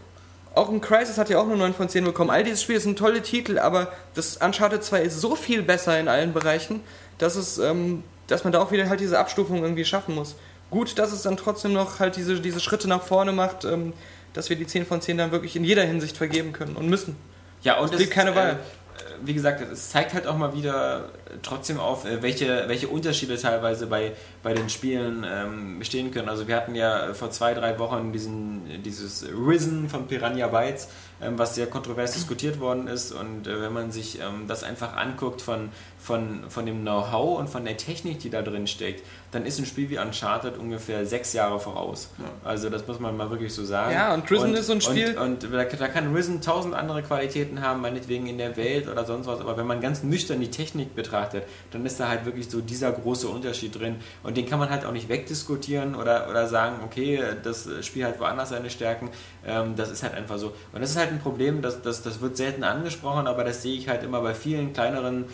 Auch ein Crysis hat ja auch eine 9 von 10 bekommen. All diese Spiele sind tolle Titel, aber das Uncharted 2 ist so viel besser in allen Bereichen, dass man da auch wieder halt diese Abstufung irgendwie schaffen muss. Gut, dass es dann trotzdem noch halt diese Schritte nach vorne macht, dass wir die 10 von 10 dann wirklich in jeder Hinsicht vergeben können und müssen. Ja, und es gibt keine Wahl. Wie gesagt, es zeigt halt auch mal wieder trotzdem auf, welche Unterschiede teilweise bei den Spielen bestehen können. Also wir hatten ja vor 2-3 Wochen dieses Risen von Piranha Bytes, was sehr kontrovers diskutiert worden ist. Und wenn man sich das einfach anguckt von dem Know-how und von der Technik, die da drin steckt, dann ist ein Spiel wie Uncharted ungefähr 6 Jahre voraus. Ja. Also das muss man mal wirklich so sagen. Ja, und Risen ist so ein Spiel... Und da kann Risen 1000 andere Qualitäten haben, meinetwegen in der Welt oder sonst was, aber wenn man ganz nüchtern die Technik betrachtet, dann ist da halt wirklich so dieser große Unterschied drin. Und den kann man halt auch nicht wegdiskutieren oder sagen, okay, das Spiel hat woanders seine Stärken. Das ist halt einfach so. Und das ist halt ein Problem, das wird selten angesprochen, aber das sehe ich halt immer bei vielen kleineren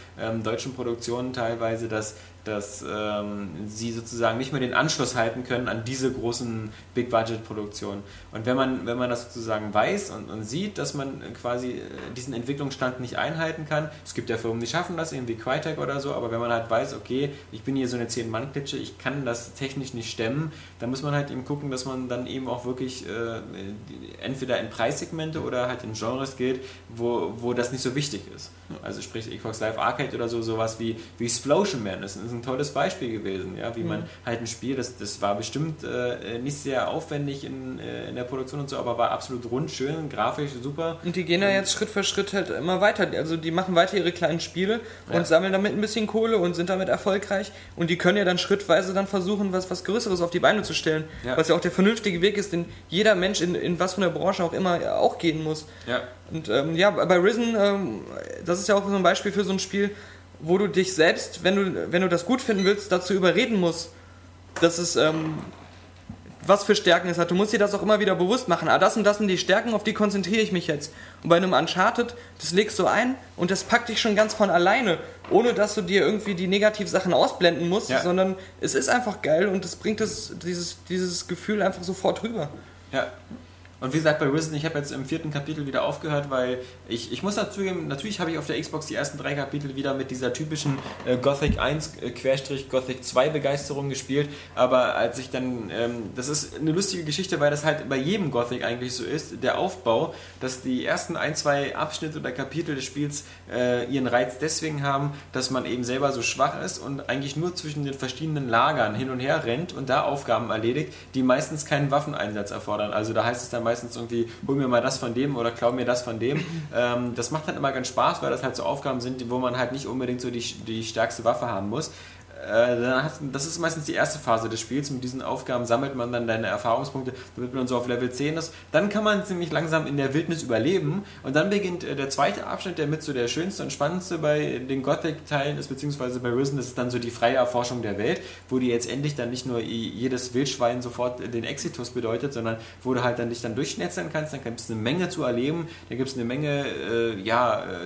deutschen Produktionen teilweise, dass sie sozusagen nicht mehr den Anschluss halten können an diese großen Big-Budget-Produktionen. Und wenn man das sozusagen weiß und sieht, dass man quasi diesen Entwicklungsstand nicht einhalten kann, es gibt ja Firmen, die schaffen das, irgendwie Crytek oder so, aber wenn man halt weiß, okay, ich bin hier so eine 10-Mann-Klitsche, ich kann das technisch nicht stemmen, dann muss man halt eben gucken, dass man dann eben auch wirklich entweder in Preissegmente oder halt in Genres geht, wo das nicht so wichtig ist. Also sprich Xbox Live Arcade oder so, sowas wie Explosion Man ist ein tolles Beispiel gewesen, ja, wie man halt ein Spiel, das war bestimmt nicht sehr aufwendig in der Produktion und so, aber war absolut rund, schön, grafisch, super. Und die gehen da jetzt Schritt für Schritt halt immer weiter, also die machen weiter ihre kleinen Spiele und sammeln damit ein bisschen Kohle und sind damit erfolgreich und die können ja dann schrittweise dann versuchen, was Größeres auf die Beine zu stellen, was ja auch der vernünftige Weg ist, den jeder Mensch in was von der Branche auch immer auch gehen muss. Ja. Und bei Risen, das ist ja auch so ein Beispiel für so ein Spiel, wo du dich selbst, wenn du das gut finden willst, dazu überreden musst, dass es was für Stärken es hat. Du musst dir das auch immer wieder bewusst machen. Ah, das sind die Stärken, auf die konzentriere ich mich jetzt. Und bei einem Uncharted, das legst du ein und das packt dich schon ganz von alleine, ohne dass du dir irgendwie die Negativsachen ausblenden musst, sondern es ist einfach geil und es bringt dieses Gefühl einfach sofort rüber. Ja. Und wie gesagt, bei Risen, ich habe jetzt im 4. Kapitel wieder aufgehört, weil ich muss dazugeben, natürlich habe ich auf der Xbox die ersten 3 Kapitel wieder mit dieser typischen Gothic 1-Gothic 2 Begeisterung gespielt, aber als ich dann, das ist eine lustige Geschichte, weil das halt bei jedem Gothic eigentlich so ist, der Aufbau, dass die ersten 1-2 Abschnitte oder Kapitel des Spiels ihren Reiz deswegen haben, dass man eben selber so schwach ist und eigentlich nur zwischen den verschiedenen Lagern hin und her rennt und da Aufgaben erledigt, die meistens keinen Waffeneinsatz erfordern, also da heißt es dann meistens irgendwie, hol mir mal das von dem oder klau mir das von dem. Das macht dann immer ganz Spaß, weil das halt so Aufgaben sind, wo man halt nicht unbedingt so die stärkste Waffe haben muss. Das ist meistens die erste Phase des Spiels. Mit diesen Aufgaben sammelt man dann deine Erfahrungspunkte, damit man so auf Level 10 ist. Dann kann man ziemlich langsam in der Wildnis überleben. Und dann beginnt der zweite Abschnitt, der mit so der schönste und spannendste bei den Gothic-Teilen ist, beziehungsweise bei Risen, das ist dann so die freie Erforschung der Welt, wo dir jetzt endlich dann nicht nur jedes Wildschwein sofort den Exitus bedeutet, sondern wo du halt dann dich dann durchschnetzeln kannst. Dann gibt es eine Menge zu erleben, da gibt es eine Menge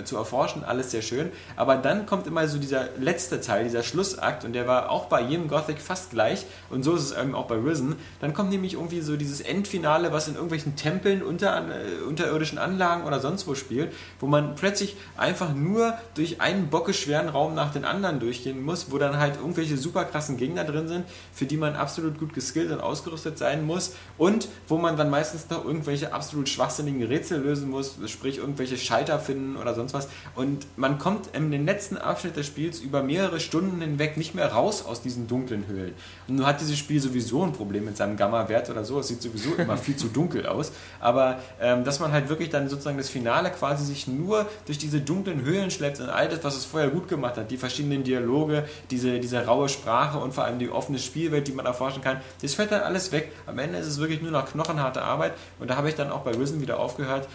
zu erforschen, alles sehr schön. Aber dann kommt immer so dieser letzte Teil, dieser Schlussakt, und der war auch bei jedem Gothic fast gleich und so ist es eben auch bei Risen. Dann kommt nämlich irgendwie so dieses Endfinale, was in irgendwelchen Tempeln, unterirdischen Anlagen oder sonst wo spielt, wo man plötzlich einfach nur durch einen bockeschweren Raum nach den anderen durchgehen muss, wo dann halt irgendwelche super krassen Gegner drin sind, für die man absolut gut geskillt und ausgerüstet sein muss und wo man dann meistens noch irgendwelche absolut schwachsinnigen Rätsel lösen muss, sprich irgendwelche Schalter finden oder sonst was, und man kommt in den letzten Abschnitt des Spiels über mehrere Stunden hinweg nicht mehr raus aus diesen dunklen Höhlen. Und nun hat dieses Spiel sowieso ein Problem mit seinem Gamma-Wert oder so, es sieht sowieso immer viel zu dunkel aus, aber dass man halt wirklich dann sozusagen das Finale quasi sich nur durch diese dunklen Höhlen schleppt und all das, was es vorher gut gemacht hat, die verschiedenen Dialoge, diese raue Sprache und vor allem die offene Spielwelt, die man erforschen kann, das fällt dann alles weg. Am Ende ist es wirklich nur noch knochenharte Arbeit und da habe ich dann auch bei Risen wieder aufgehört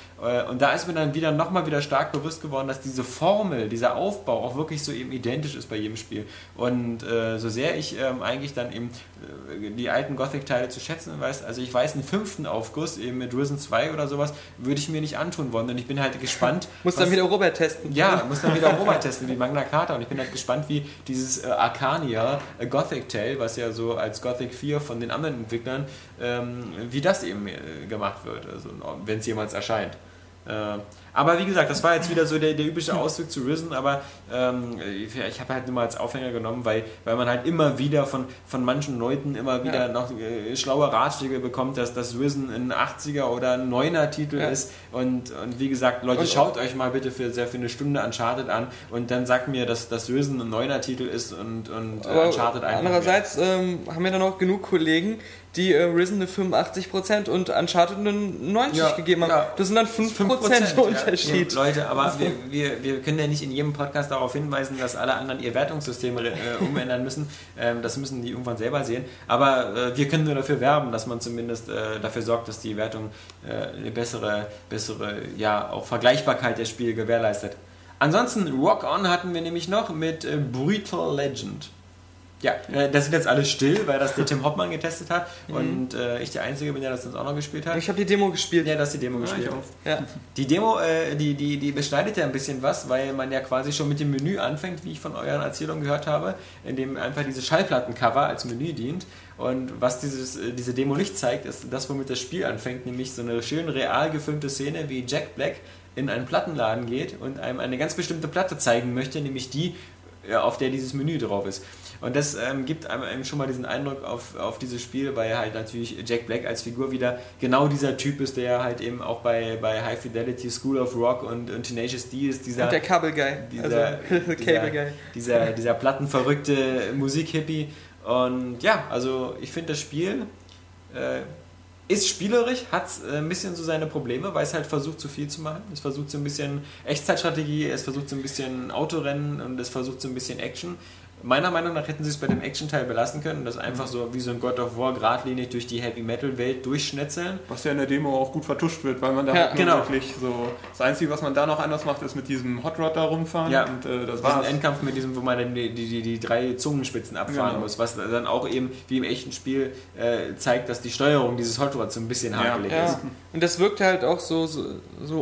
und da ist mir dann wieder nochmal stark bewusst geworden, dass diese Formel, dieser Aufbau auch wirklich so eben identisch ist bei jedem Spiel. Und so sehr ich eigentlich dann eben die alten Gothic-Teile zu schätzen weiß, also ich weiß, einen 5. Aufguss eben mit Risen 2 oder sowas, würde ich mir nicht antun wollen. Und ich bin halt gespannt. muss dann wieder Robert testen, wie Magna Carta. Und ich bin halt gespannt, wie dieses Arcania Gothic-Tale, was ja so als Gothic 4 von den anderen Entwicklern, wie das eben gemacht wird, also wenn es jemals erscheint. Aber wie gesagt, das war jetzt wieder so der übliche Ausweg zu Risen, aber ich habe halt nur mal als Aufhänger genommen, weil man halt immer wieder von manchen Leuten immer wieder noch schlaue Ratschläge bekommt, dass das Risen ein 80er oder ein 9er Titel ist und wie gesagt, Leute, schaut euch mal bitte für eine Stunde Uncharted an und dann sagt mir, dass das Risen ein 9er Titel ist und Uncharted ein. Andererseits haben wir dann auch genug Kollegen, die Risen eine 85% und Uncharted eine 90% gegeben haben. Ja. Das sind dann 5% Unterschied. Ja, Leute, aber wir können ja nicht in jedem Podcast darauf hinweisen, dass alle anderen ihr Wertungssystem umändern müssen. Das müssen die irgendwann selber sehen. Aber wir können nur dafür werben, dass man zumindest dafür sorgt, dass die Wertung eine bessere auch Vergleichbarkeit der Spiele gewährleistet. Ansonsten Rock On hatten wir nämlich noch mit Brutal Legend. Ja, das sind jetzt alle still, weil das der Tim Hoppmann getestet hat und ich der Einzige bin, der das sonst auch noch gespielt hat. Ich habe die Demo gespielt. Ja, das ist die Demo gespielt. Ja. Die Demo, die beschneidet ja ein bisschen was, weil man ja quasi schon mit dem Menü anfängt, wie ich von euren Erzählungen gehört habe, in dem einfach diese Schallplattencover als Menü dient. Und was diese Demo nicht zeigt, ist das, womit das Spiel anfängt, nämlich so eine schön real gefilmte Szene, wie Jack Black in einen Plattenladen geht und einem eine ganz bestimmte Platte zeigen möchte, nämlich die, auf der dieses Menü drauf ist. Und das gibt einem schon mal diesen Eindruck auf dieses Spiel, weil halt natürlich Jack Black als Figur wieder genau dieser Typ ist, der halt eben auch bei High Fidelity, School of Rock und Tenacious D ist. Und der Kabelguy. Dieser plattenverrückte Musikhippie. Und ja, also ich finde das Spiel ist spielerisch, hat ein bisschen so seine Probleme, weil es halt versucht, zu viel zu machen. Es versucht so ein bisschen Echtzeitstrategie, es versucht so ein bisschen Autorennen und es versucht so ein bisschen Action. Meiner Meinung nach hätten sie es bei dem Action-Teil belassen können und das einfach so wie so ein God of War geradlinig durch die Heavy-Metal-Welt durchschnetzeln. Was ja in der Demo auch gut vertuscht wird, weil man da halt wirklich so... Das Einzige, was man da noch anders macht, ist mit diesem Hot Rod da rumfahren. Ja, und das war ein Endkampf mit diesem, wo man dann die drei Zungenspitzen abfahren muss, was dann auch eben wie im echten Spiel zeigt, dass die Steuerung dieses Hot Rods so ein bisschen hakelig ist. Und das wirkte halt auch so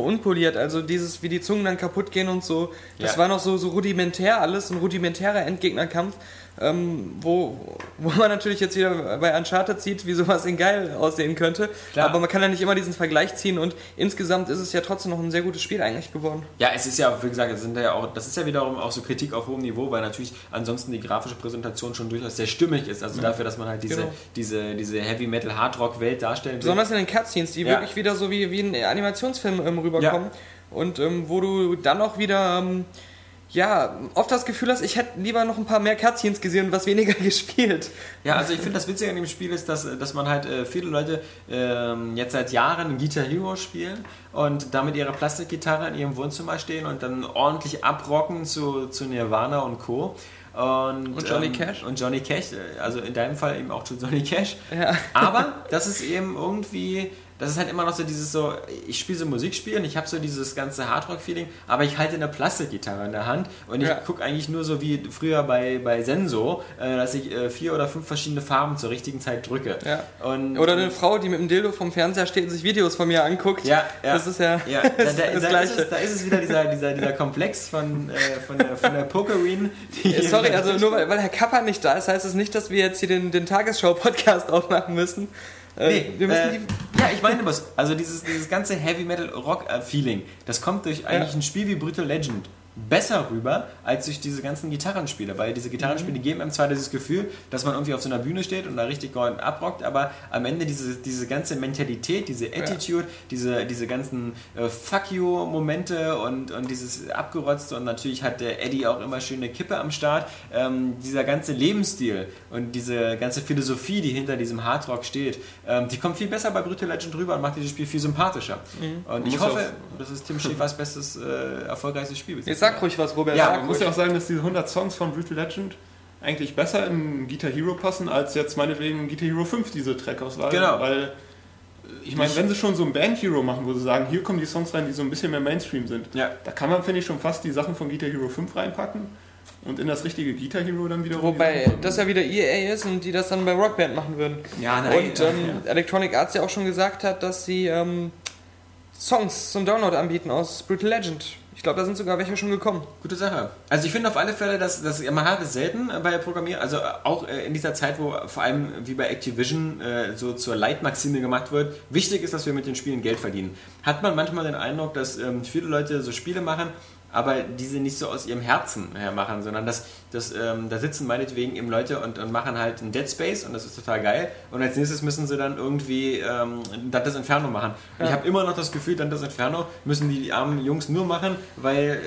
unpoliert, also dieses, wie die Zungen dann kaputt gehen und so. Das war noch so rudimentär alles, ein rudimentärer Endgegner Kampf, wo man natürlich jetzt wieder bei Uncharted sieht, wie sowas in geil aussehen könnte. Klar. Aber man kann ja nicht immer diesen Vergleich ziehen und insgesamt ist es ja trotzdem noch ein sehr gutes Spiel eigentlich geworden. Ja, es ist ja, wie gesagt, das ist ja wiederum auch so Kritik auf hohem Niveau, weil natürlich ansonsten die grafische Präsentation schon durchaus sehr stimmig ist. Also dafür, dass man halt diese Heavy-Metal-Hardrock-Welt darstellen will. Besonders in den Cutscenes, die wirklich wieder so wie ein Animationsfilm rüberkommen. Ja. Und wo du dann auch wieder... oft das Gefühl hast, ich hätte lieber noch ein paar mehr Cutscenes gesehen und was weniger gespielt. Ja, also ich finde das Witzige an dem Spiel ist, dass man halt viele Leute jetzt seit Jahren Guitar Hero spielen und damit ihre Plastikgitarre in ihrem Wohnzimmer stehen und dann ordentlich abrocken zu Nirvana und Co. Und Johnny Cash. Und Johnny Cash, also in deinem Fall eben auch zu Johnny Cash. Ja. Aber das ist eben irgendwie... Das ist halt immer noch so dieses so, ich spiele so Musikspiel und ich habe so dieses ganze Hardrock-Feeling, aber ich halte eine Plastikgitarre in der Hand und ich gucke eigentlich nur so wie früher bei Senso, dass ich 4 oder 5 verschiedene Farben zur richtigen Zeit drücke. Ja. Oder eine Frau, die mit dem Dildo vom Fernseher steht und sich Videos von mir anguckt. Ja. Das ist ja. Das Gleiche. Da ist es wieder dieser Komplex von der Pokerine. Sorry, also nur weil Herr Kappa nicht da ist, heißt es nicht, dass wir jetzt hier den Tagesschau-Podcast aufmachen müssen. Nee, wir müssen ich meine was. Also dieses ganze Heavy-Metal-Rock-Feeling, das kommt durch eigentlich ein Spiel wie Brutal Legend besser rüber, als durch diese ganzen Gitarrenspiele, weil diese Gitarrenspiele geben einem zwar dieses Gefühl, dass man irgendwie auf so einer Bühne steht und da richtig geordnet abrockt, aber am Ende diese ganze Mentalität, diese Attitude, diese ganzen Fuck-You-Momente und dieses Abgerotzte und natürlich hat der Eddie auch immer schöne Kippe am Start, dieser ganze Lebensstil und diese ganze Philosophie, die hinter diesem Hardrock steht, die kommt viel besser bei Brutal Legend rüber und macht dieses Spiel viel sympathischer. Und ich hoffe, das ist Tim Schäfers bestes, erfolgreichstes Spiel bisher. Jetzt sag ruhig was, Robert. Ja, man muss ja auch sagen, dass diese 100 Songs von Brutal Legend eigentlich besser in Guitar Hero passen, als jetzt meinetwegen in Guitar Hero 5 diese Trackauswahl. Genau. Weil, ich meine, wenn sie schon so ein Band Hero machen, wo sie sagen, hier kommen die Songs rein, die so ein bisschen mehr Mainstream sind, da kann man, finde ich, schon fast die Sachen von Guitar Hero 5 reinpacken und in das richtige Guitar Hero dann wiederum. Wobei das ja wieder EA ist und die das dann bei Rockband machen würden. Ja, nein. Und Electronic Arts ja auch schon gesagt hat, dass sie Songs zum Download anbieten aus Brutal Legend. Ich glaube, da sind sogar welche schon gekommen. Gute Sache. Also ich finde auf alle Fälle, dass man hat es selten bei Programmieren, also auch in dieser Zeit, wo vor allem wie bei Activision so zur Leitmaxime gemacht wird, wichtig ist, dass wir mit den Spielen Geld verdienen. Hat man manchmal den Eindruck, dass viele Leute so Spiele machen, aber diese nicht so aus ihrem Herzen her machen, sondern da sitzen meinetwegen eben Leute und machen halt ein Dead Space und das ist total geil und als nächstes müssen sie dann irgendwie Dantes Inferno machen. Ja. Ich habe immer noch das Gefühl, Dantes Inferno müssen die armen Jungs nur machen, weil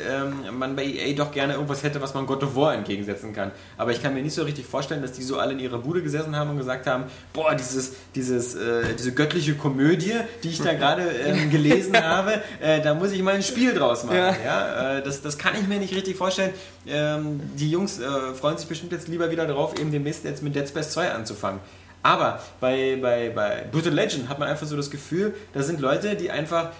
man bei EA doch gerne irgendwas hätte, was man God of War entgegensetzen kann. Aber ich kann mir nicht so richtig vorstellen, dass die so alle in ihrer Bude gesessen haben und gesagt haben, boah, diese göttliche Komödie, die ich da gerade gelesen habe, da muss ich mal ein Spiel draus machen. Ja. Ja? Das kann ich mir nicht richtig vorstellen. Die Jungs freuen sich bestimmt jetzt lieber wieder drauf, eben demnächst jetzt mit Dead Space 2 anzufangen. Aber bei Brutal Legend hat man einfach so das Gefühl, da sind Leute, die einfach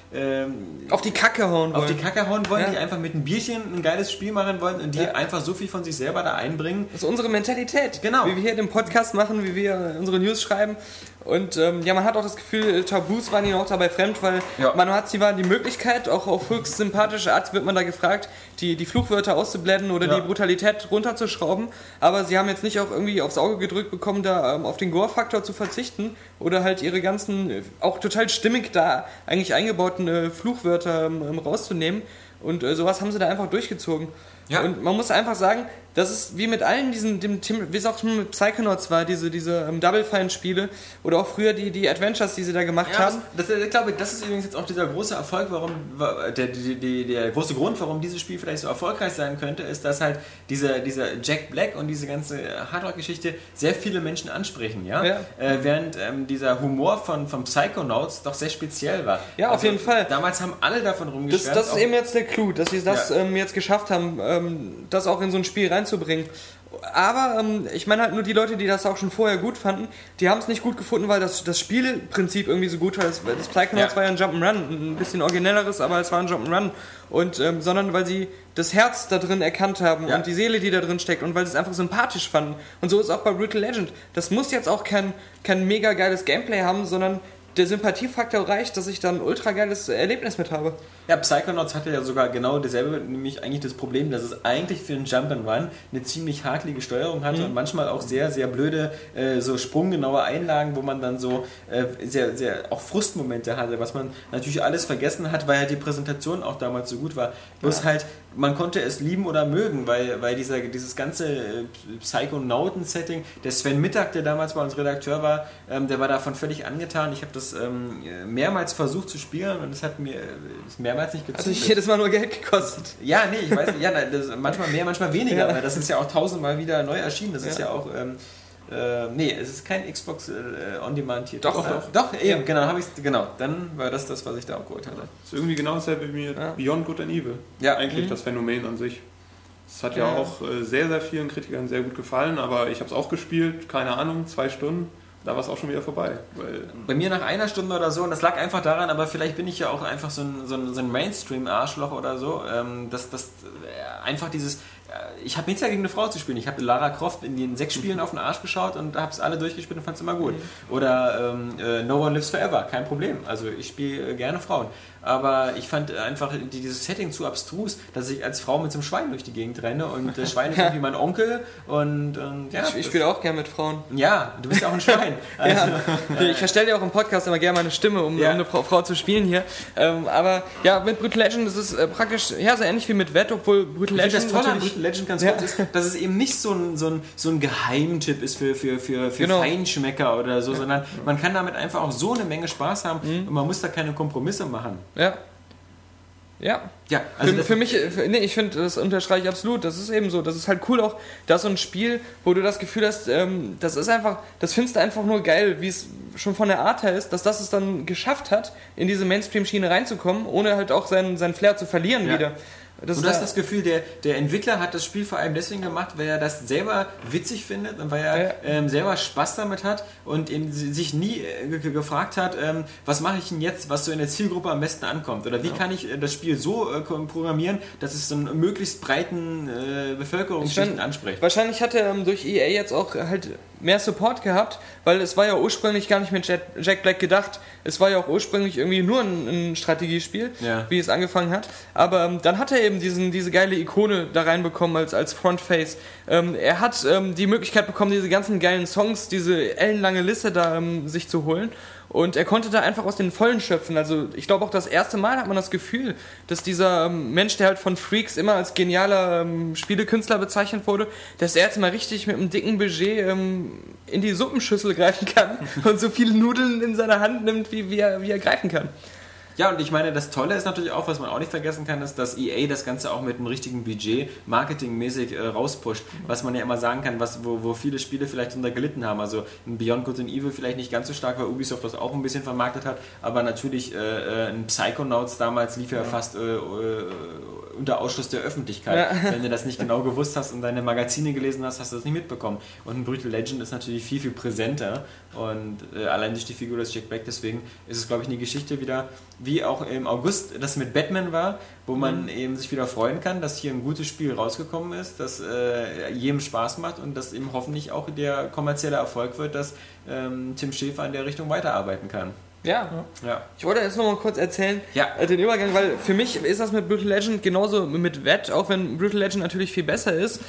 auf die Kacke hauen wollen, ja. Die einfach mit einem Bierchen ein geiles Spiel machen wollen und die einfach so viel von sich selber da einbringen. Das ist unsere Mentalität, genau. Wie wir hier den Podcast machen, wie wir unsere News schreiben. Und man hat auch das Gefühl, Tabus waren ihnen auch dabei fremd, weil man hat die Möglichkeit, auch auf höchst sympathische Art wird man da gefragt, die Fluchwörter auszublenden oder die Brutalität runterzuschrauben, aber sie haben jetzt nicht auch irgendwie aufs Auge gedrückt bekommen, da auf den Gore-Faktor zu verzichten oder halt ihre ganzen, auch total stimmig da eigentlich eingebauten Fluchwörter rauszunehmen und sowas haben sie da einfach durchgezogen. Ja. Und man muss einfach sagen, das ist wie mit allen diesen, wie es auch mit Psychonauts war, diese Double Fine Spiele oder auch früher die Adventures, die sie da gemacht haben. Ich glaube, das ist übrigens jetzt auch dieser große Erfolg, der große Grund, warum dieses Spiel vielleicht so erfolgreich sein könnte, ist, dass halt dieser Jack Black und diese ganze Hardrock-Geschichte sehr viele Menschen ansprechen, ja? Während dieser Humor von Psychonauts doch sehr speziell war. Ja, auf jeden Fall. Damals haben alle davon rumgeschwärmt. Das ist eben jetzt der Clou, dass sie das jetzt geschafft haben, das auch in so ein Spiel reinzubringen. Aber ich meine halt nur die Leute, die das auch schon vorher gut fanden, die haben es nicht gut gefunden, weil das Spielprinzip irgendwie so gut war. Das Psychonauts war ja ein Jump'n'Run, ein bisschen originelleres, aber es war ein Jump'n'Run. Und, sondern weil sie das Herz da drin erkannt haben und die Seele, die da drin steckt und weil sie es einfach sympathisch fanden. Und so ist es auch bei Brutal Legend. Das muss jetzt auch kein mega geiles Gameplay haben, sondern der Sympathiefaktor reicht, dass ich da ein ultra geiles Erlebnis mit habe. Ja, Psychonauts hatte ja sogar genau dasselbe, nämlich eigentlich das Problem, dass es eigentlich für einen Jump'n'Run eine ziemlich hakelige Steuerung hatte und manchmal auch sehr, sehr blöde, so sprunggenaue Einlagen, wo man dann so sehr, sehr auch Frustmomente hatte, was man natürlich alles vergessen hat, weil ja die Präsentation auch damals so gut war. Bloß halt, man konnte es lieben oder mögen, weil dieses ganze Psychonauten-Setting, der Sven Mittag, der damals bei uns Redakteur war, der war davon völlig angetan. Ich habe das mehrmals versucht zu spielen und es hat mir mehrmals nicht gezündet. Also ich jedes Mal nur Geld gekostet. Ja, nee, ich weiß nicht. Ja, das manchmal mehr, manchmal weniger, aber das ist ja auch tausendmal wieder neu erschienen. Das ist ja auch... nee, es ist kein Xbox On-Demand hier. Doch, eben, genau, habe ich genau. Dann war das, was ich da auch geholt hatte. Das ist irgendwie genau dasselbe wie mir Beyond Good and Evil. Ja. Eigentlich das Phänomen an sich. Es hat ja auch sehr, sehr vielen Kritikern sehr gut gefallen, aber ich habe es auch gespielt, keine Ahnung, 2 Stunden. Da war es auch schon wieder vorbei. Weil bei mir nach einer Stunde oder so, und das lag einfach daran, aber vielleicht bin ich ja auch einfach so ein Mainstream-Arschloch oder so, dass einfach dieses... Ich habe nichts dagegen, eine Frau zu spielen. Ich habe Lara Croft in den 6 Spielen auf den Arsch geschaut und habe es alle durchgespielt und fand es immer gut. Oder No One Lives Forever, kein Problem. Also ich spiele gerne Frauen. Aber ich fand einfach dieses Setting zu abstrus, dass ich als Frau mit so einem Schwein durch die Gegend renne und das Schwein ist irgendwie mein Onkel und Ich spiele auch gerne mit Frauen. Ja, du bist ja auch ein Schwein. Also, ich verstelle ja auch im Podcast immer gerne meine Stimme, um eine Frau zu spielen hier. Aber mit Brutal Legend ist es praktisch so ähnlich wie mit Wett, obwohl Brutal Legend natürlich... Legend ganz kurz ist, dass es eben nicht so ein Geheimtipp ist für Feinschmecker oder so, sondern man kann damit einfach auch so eine Menge Spaß haben und man muss da keine Kompromisse machen. Ja. Ja, also ich finde, das unterstreiche ich absolut. Das ist eben so. Das ist halt cool auch, dass so ein Spiel, wo du das Gefühl hast, das ist einfach, das findest du einfach nur geil, wie es schon von der Art her ist, dass das es dann geschafft hat, in diese Mainstream-Schiene reinzukommen, ohne halt auch seinen Flair zu verlieren wieder. Und du hast das Gefühl, der Entwickler hat das Spiel vor allem deswegen gemacht, weil er das selber witzig findet und weil er selber Spaß damit hat und eben sich nie gefragt hat, was mache ich denn jetzt, was so in der Zielgruppe am besten ankommt oder wie kann ich das Spiel so programmieren, dass es so einen möglichst breiten Bevölkerungsschichten anspricht. Wahrscheinlich hat er durch EA jetzt auch halt mehr Support gehabt, weil es war ja ursprünglich gar nicht mit Jack Black gedacht, es war ja auch ursprünglich irgendwie nur ein Strategiespiel, wie es angefangen hat, aber dann hat er eben diese geile Ikone da reinbekommen als Frontface. Er hat die Möglichkeit bekommen, diese ganzen geilen Songs, diese ellenlange Liste da sich zu holen. Und er konnte da einfach aus den Vollen schöpfen. Also ich glaube auch das erste Mal hat man das Gefühl, dass dieser Mensch, der halt von Freaks immer als genialer Spielekünstler bezeichnet wurde, dass er jetzt mal richtig mit einem dicken Budget in die Suppenschüssel greifen kann und so viele Nudeln in seiner Hand nimmt, wie er greifen kann. Ja, und ich meine, das Tolle ist natürlich auch, was man auch nicht vergessen kann, ist, dass EA das Ganze auch mit einem richtigen Budget marketingmäßig rauspusht. Was man ja immer sagen kann, wo viele Spiele vielleicht drunter gelitten haben. Also ein Beyond Good and Evil vielleicht nicht ganz so stark, weil Ubisoft das auch ein bisschen vermarktet hat. Aber natürlich ein Psychonauts damals lief ja fast unter Ausschluss der Öffentlichkeit. Ja. Wenn du das nicht genau gewusst hast und deine Magazine gelesen hast, hast du das nicht mitbekommen. Und ein Brutal Legend ist natürlich viel, viel präsenter. Und allein durch die Figur des Jack Black, deswegen ist es, glaube ich, eine Geschichte wieder, wie auch im August das mit Batman war, wo man eben sich wieder freuen kann, dass hier ein gutes Spiel rausgekommen ist, das jedem Spaß macht und dass eben hoffentlich auch der kommerzielle Erfolg wird, dass Tim Schäfer in der Richtung weiterarbeiten kann. Ja. Ich wollte jetzt noch mal kurz erzählen, den Übergang, weil für mich ist das mit Brutal Legend genauso mit Wett, auch wenn Brutal Legend natürlich viel besser ist.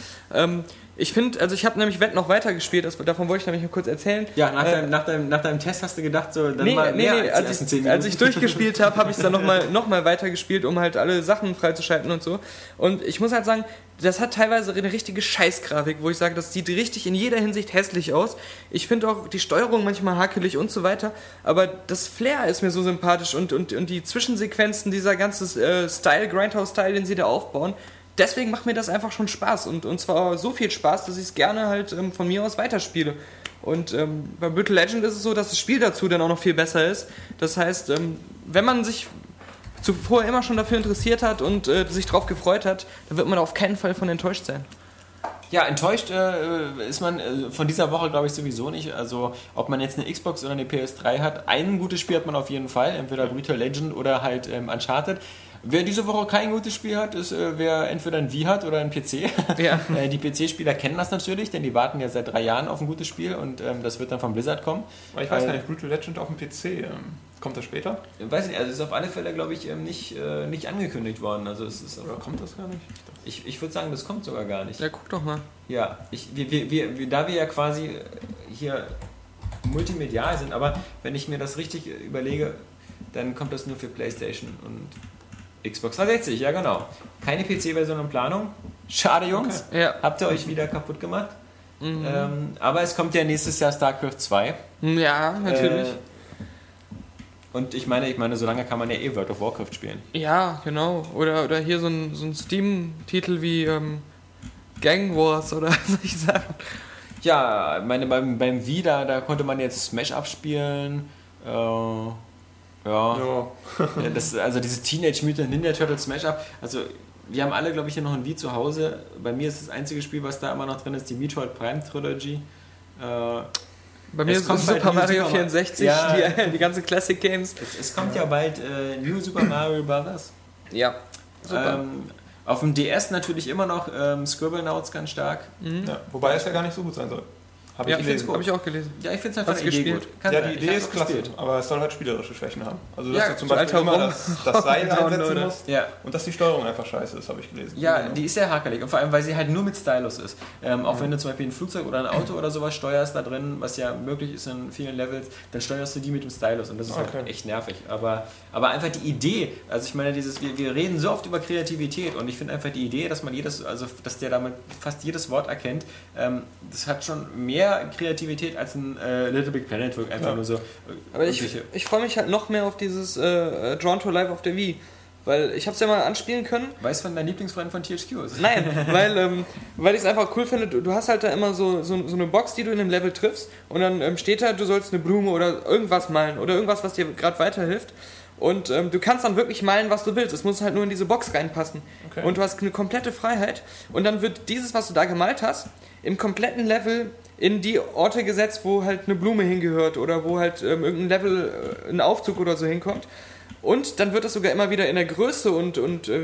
Ich finde, also ich habe nämlich Wett noch weiter gespielt, davon wollte ich nämlich noch kurz erzählen. Ja, nach deinem Test hast du gedacht, so dann als ich durchgespielt habe, habe ich es dann nochmal weiter gespielt, um halt alle Sachen freizuschalten und so. Und ich muss halt sagen, das hat teilweise eine richtige Scheißgrafik, wo ich sage, das sieht richtig in jeder Hinsicht hässlich aus. Ich finde auch die Steuerung manchmal hakelig und so weiter, aber das Flair ist mir so sympathisch und die Zwischensequenzen, dieser ganze Style, Grindhouse-Style, den sie da aufbauen, deswegen macht mir das einfach schon Spaß und zwar so viel Spaß, dass ich es gerne halt von mir aus weiterspiele. Und bei Brutal Legend ist es so, dass das Spiel dazu dann auch noch viel besser ist. Das heißt, wenn man sich zuvor immer schon dafür interessiert hat und sich drauf gefreut hat, dann wird man auf keinen Fall von enttäuscht sein. Ja, enttäuscht ist man von dieser Woche, glaube ich, sowieso nicht. Also, ob man jetzt eine Xbox oder eine PS3 hat, ein gutes Spiel hat man auf jeden Fall. Entweder Brutal Legend oder halt Uncharted. Wer diese Woche kein gutes Spiel hat, ist wer entweder ein Wii hat oder ein PC. Ja. Die PC-Spieler kennen das natürlich, denn die warten ja seit 3 Jahren auf ein gutes Spiel und das wird dann von Blizzard kommen. Aber ich weiß gar nicht, Brutal Legend auf dem PC, kommt das später? Ich weiß nicht, also es ist auf alle Fälle, glaube ich, nicht angekündigt worden. Also es ist, oder kommt das gar nicht? Ich würde sagen, das kommt sogar gar nicht. Ja, guck doch mal. Ja, da wir ja quasi hier multimedial sind, aber wenn ich mir das richtig überlege, dann kommt das nur für PlayStation und Xbox 360, ja genau. Keine PC-Version in Planung. Schade, Jungs. Okay. Ja. Habt ihr euch wieder kaputt gemacht. Mhm. Aber es kommt ja nächstes Jahr StarCraft 2. Ja, natürlich. Und ich meine, so lange kann man ja eh World of Warcraft spielen. Ja, genau. Oder hier so ein Steam-Titel wie Gang Wars oder solche Sachen. Ja, ich meine, beim Wii, da konnte man jetzt Smash abspielen. Ja. Das, also diese Teenage Mutant Ninja Turtles Smash-Up, also wir haben alle, glaube ich, hier noch ein Wii zu Hause. Bei mir ist das einzige Spiel, was da immer noch drin ist, die Metroid Prime Trilogy. Bei mir ist es Super Mario 64, ja, die ganzen Classic Games. Es kommt ja bald New Super Mario Brothers. Ja, super. Auf dem DS natürlich immer noch Scribblenauts ganz stark. Mhm. Ja, wobei es ja gar nicht so gut sein soll. Habe ich auch gelesen. Ja, ich finde es einfach gespielt. Gut. Die Idee ist klasse, aber es soll halt spielerische Schwächen haben. Also, dass du zum Beispiel immer das Seil einsetzen musst und dass die Steuerung einfach scheiße ist, habe ich gelesen. Ja, die ist sehr hakelig und vor allem, weil sie halt nur mit Stylus ist. Auch wenn du zum Beispiel ein Flugzeug oder ein Auto oder sowas steuerst da drin, was ja möglich ist in vielen Levels, dann steuerst du die mit dem Stylus und das ist halt echt nervig. Aber einfach die Idee, also ich meine, wir reden so oft über Kreativität und ich finde einfach die Idee, dass man dass der damit fast jedes Wort erkennt, das hat schon mehr Kreativität als ein Little Big Planet wirkt einfach nur so. Aber ich freue mich halt noch mehr auf dieses Drawn to Life auf der Wii, weil ich habe es ja mal anspielen können. Weißt du, wann dein Lieblingsfreund von THQ ist? Nein, weil ich es einfach cool finde, du hast halt da immer so eine Box, die du in einem Level triffst und dann steht da, du sollst eine Blume oder irgendwas malen oder irgendwas, was dir gerade weiterhilft. Und du kannst dann wirklich malen, was du willst. Es muss halt nur in diese Box reinpassen. Okay. Und du hast eine komplette Freiheit. Und dann wird dieses, was du da gemalt hast, im kompletten Level in die Orte gesetzt, wo halt eine Blume hingehört oder wo halt irgendein Level, ein Aufzug oder so hinkommt. Und dann wird das sogar immer wieder in der Größe und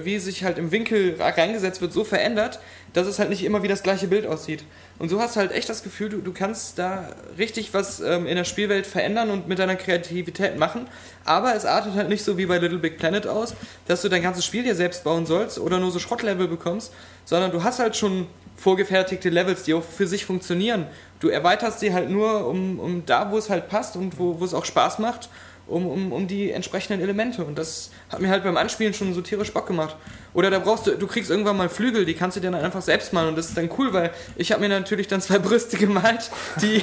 wie sich halt im Winkel reingesetzt wird, so verändert, dass es halt nicht immer wieder das gleiche Bild aussieht. Und so hast du halt echt das Gefühl, du kannst da richtig was in der Spielwelt verändern und mit deiner Kreativität machen. Aber es artet halt nicht so wie bei Little Big Planet aus, dass du dein ganzes Spiel dir selbst bauen sollst oder nur so Schrottlevel bekommst, sondern du hast halt schon vorgefertigte Levels, die auch für sich funktionieren. Du erweiterst sie halt nur um da, wo es halt passt und wo es auch Spaß macht, um die entsprechenden Elemente. Und das hat mir halt beim Anspielen schon so tierisch Bock gemacht. Oder da du kriegst irgendwann mal Flügel, die kannst du dir dann einfach selbst malen. Und das ist dann cool, weil ich habe mir natürlich dann 2 Brüste gemalt, die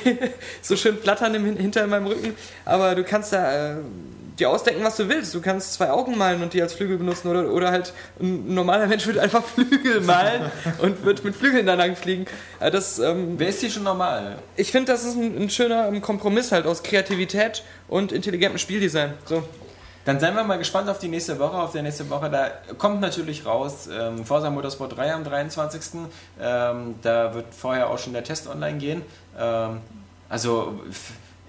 so schön flattern hinter meinem Rücken. Aber du kannst da dir ausdenken, was du willst. Du kannst 2 Augen malen und die als Flügel benutzen. Oder halt ein normaler Mensch wird einfach Flügel malen und wird mit Flügeln da lang fliegen. Wer ist hier schon normal? Ich finde, das ist ein schöner Kompromiss halt aus Kreativität und intelligentem Spieldesign. So. Dann seien wir mal gespannt auf die nächste Woche. Auf der nächste Woche, da kommt natürlich raus Forza Motorsport 3 am 23. Da wird vorher auch schon der Test online gehen.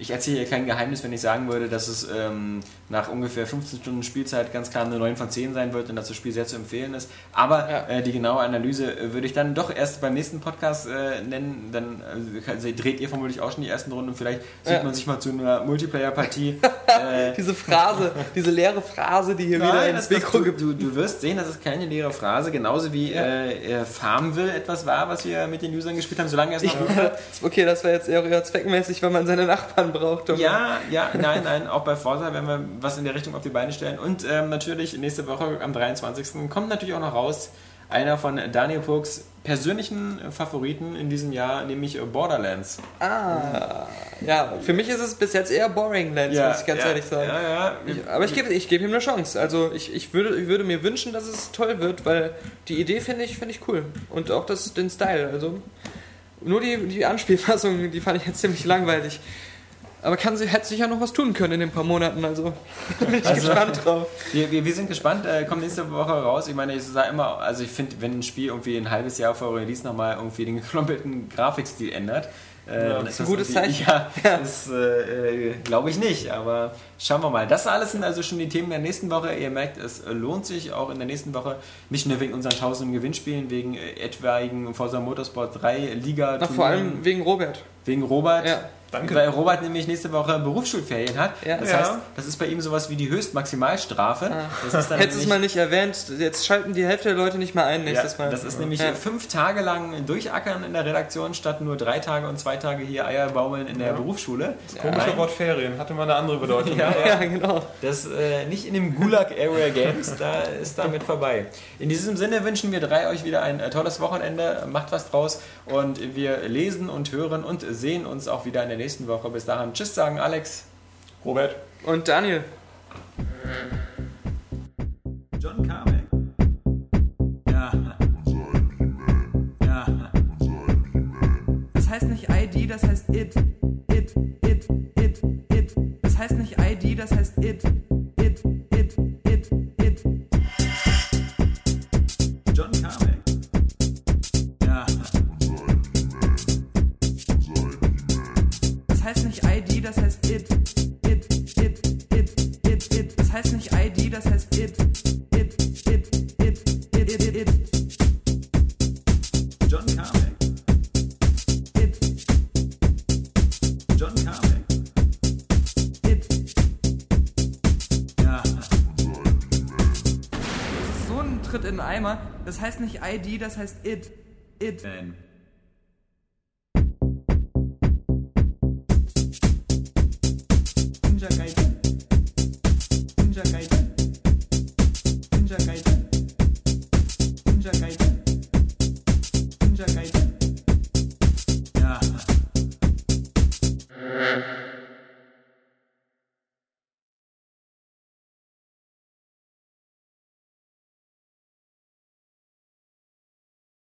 Ich erzähle hier kein Geheimnis, wenn ich sagen würde, dass es nach ungefähr 15 Stunden Spielzeit ganz klar eine 9/10 sein wird und dass das Spiel sehr zu empfehlen ist. Aber die genaue Analyse würde ich dann doch erst beim nächsten Podcast nennen. Dann dreht ihr vermutlich auch schon die ersten Runden und vielleicht sieht man sich mal zu einer Multiplayer-Partie. Diese leere Phrase, die hier wieder ins Mikro gibt. Du wirst sehen, das ist keine leere Phrase, genauso wie Farmville etwas war, was wir mit den Usern gespielt haben, solange es noch wird. Okay, das war jetzt eher zweckmäßig, weil man seine Nachbarn braucht. Nein, auch bei Forza werden wir was in der Richtung auf die Beine stellen. Und natürlich nächste Woche am 23. kommt natürlich auch noch raus einer von Daniel Pooks persönlichen Favoriten in diesem Jahr, nämlich Borderlands. Ja, für mich ist es bis jetzt eher Boringlands, muss ich ganz ehrlich sagen. Aber ich geb ihm eine Chance. Also ich würde mir wünschen, dass es toll wird, weil die Idee finde ich cool. Und auch den Style. Also nur die Anspielfassung, die fand ich jetzt ziemlich langweilig. Aber hätte sich ja noch was tun können in den paar Monaten, also bin ich gespannt drauf. Wir sind gespannt, kommt nächste Woche raus. Ich meine, ich sage immer, also ich finde, wenn ein Spiel irgendwie ein halbes Jahr vor Release nochmal irgendwie den geklompelten Grafikstil ändert, das ist ein gutes Zeichen. Das glaube ich nicht, aber schauen wir mal. Das alles sind also schon die Themen der nächsten Woche. Ihr merkt, es lohnt sich auch in der nächsten Woche, nicht nur wegen unseren 1000 Gewinnspielen, wegen etwaigen Forza Motorsport 3 Liga. Vor allem wegen Robert. Wegen Robert. Ja. Danke. Weil Robert nämlich nächste Woche Berufsschulferien hat. Ja. Das heißt, das ist bei ihm sowas wie die Höchstmaximalstrafe. Hättest du es mal nicht erwähnt, jetzt schalten die Hälfte der Leute nicht mehr ein nächstes Mal. Das ist nämlich 5 Tage lang durchackern in der Redaktion, statt nur 3 Tage und 2 Tage hier Eierbaumeln in der Berufsschule. Das komische Wort Ferien, hatte mal eine andere Bedeutung. Genau. Das nicht in dem Gulag Area Games, da ist damit vorbei. In diesem Sinne wünschen wir 3 euch wieder ein tolles Wochenende, macht was draus und wir lesen und hören und sehen uns auch wieder in der nächsten Woche. Bis dahin. Tschüss sagen Alex, Robert und Daniel. John Carmack. Ja. Das heißt nicht ID, das heißt it. It, it, it, it. Das heißt nicht ID, das heißt it. It, it, it, it. John Carmack. Ja. Das heißt nicht ID, das heißt it, it, it, it, it, it. Das heißt nicht ID, das heißt it, it, it, it, it, it, it. John Carmack. It. John Carmack. It. Ja. Das ist so ein Tritt in den Eimer. Das heißt nicht ID, das heißt it, it. Nein.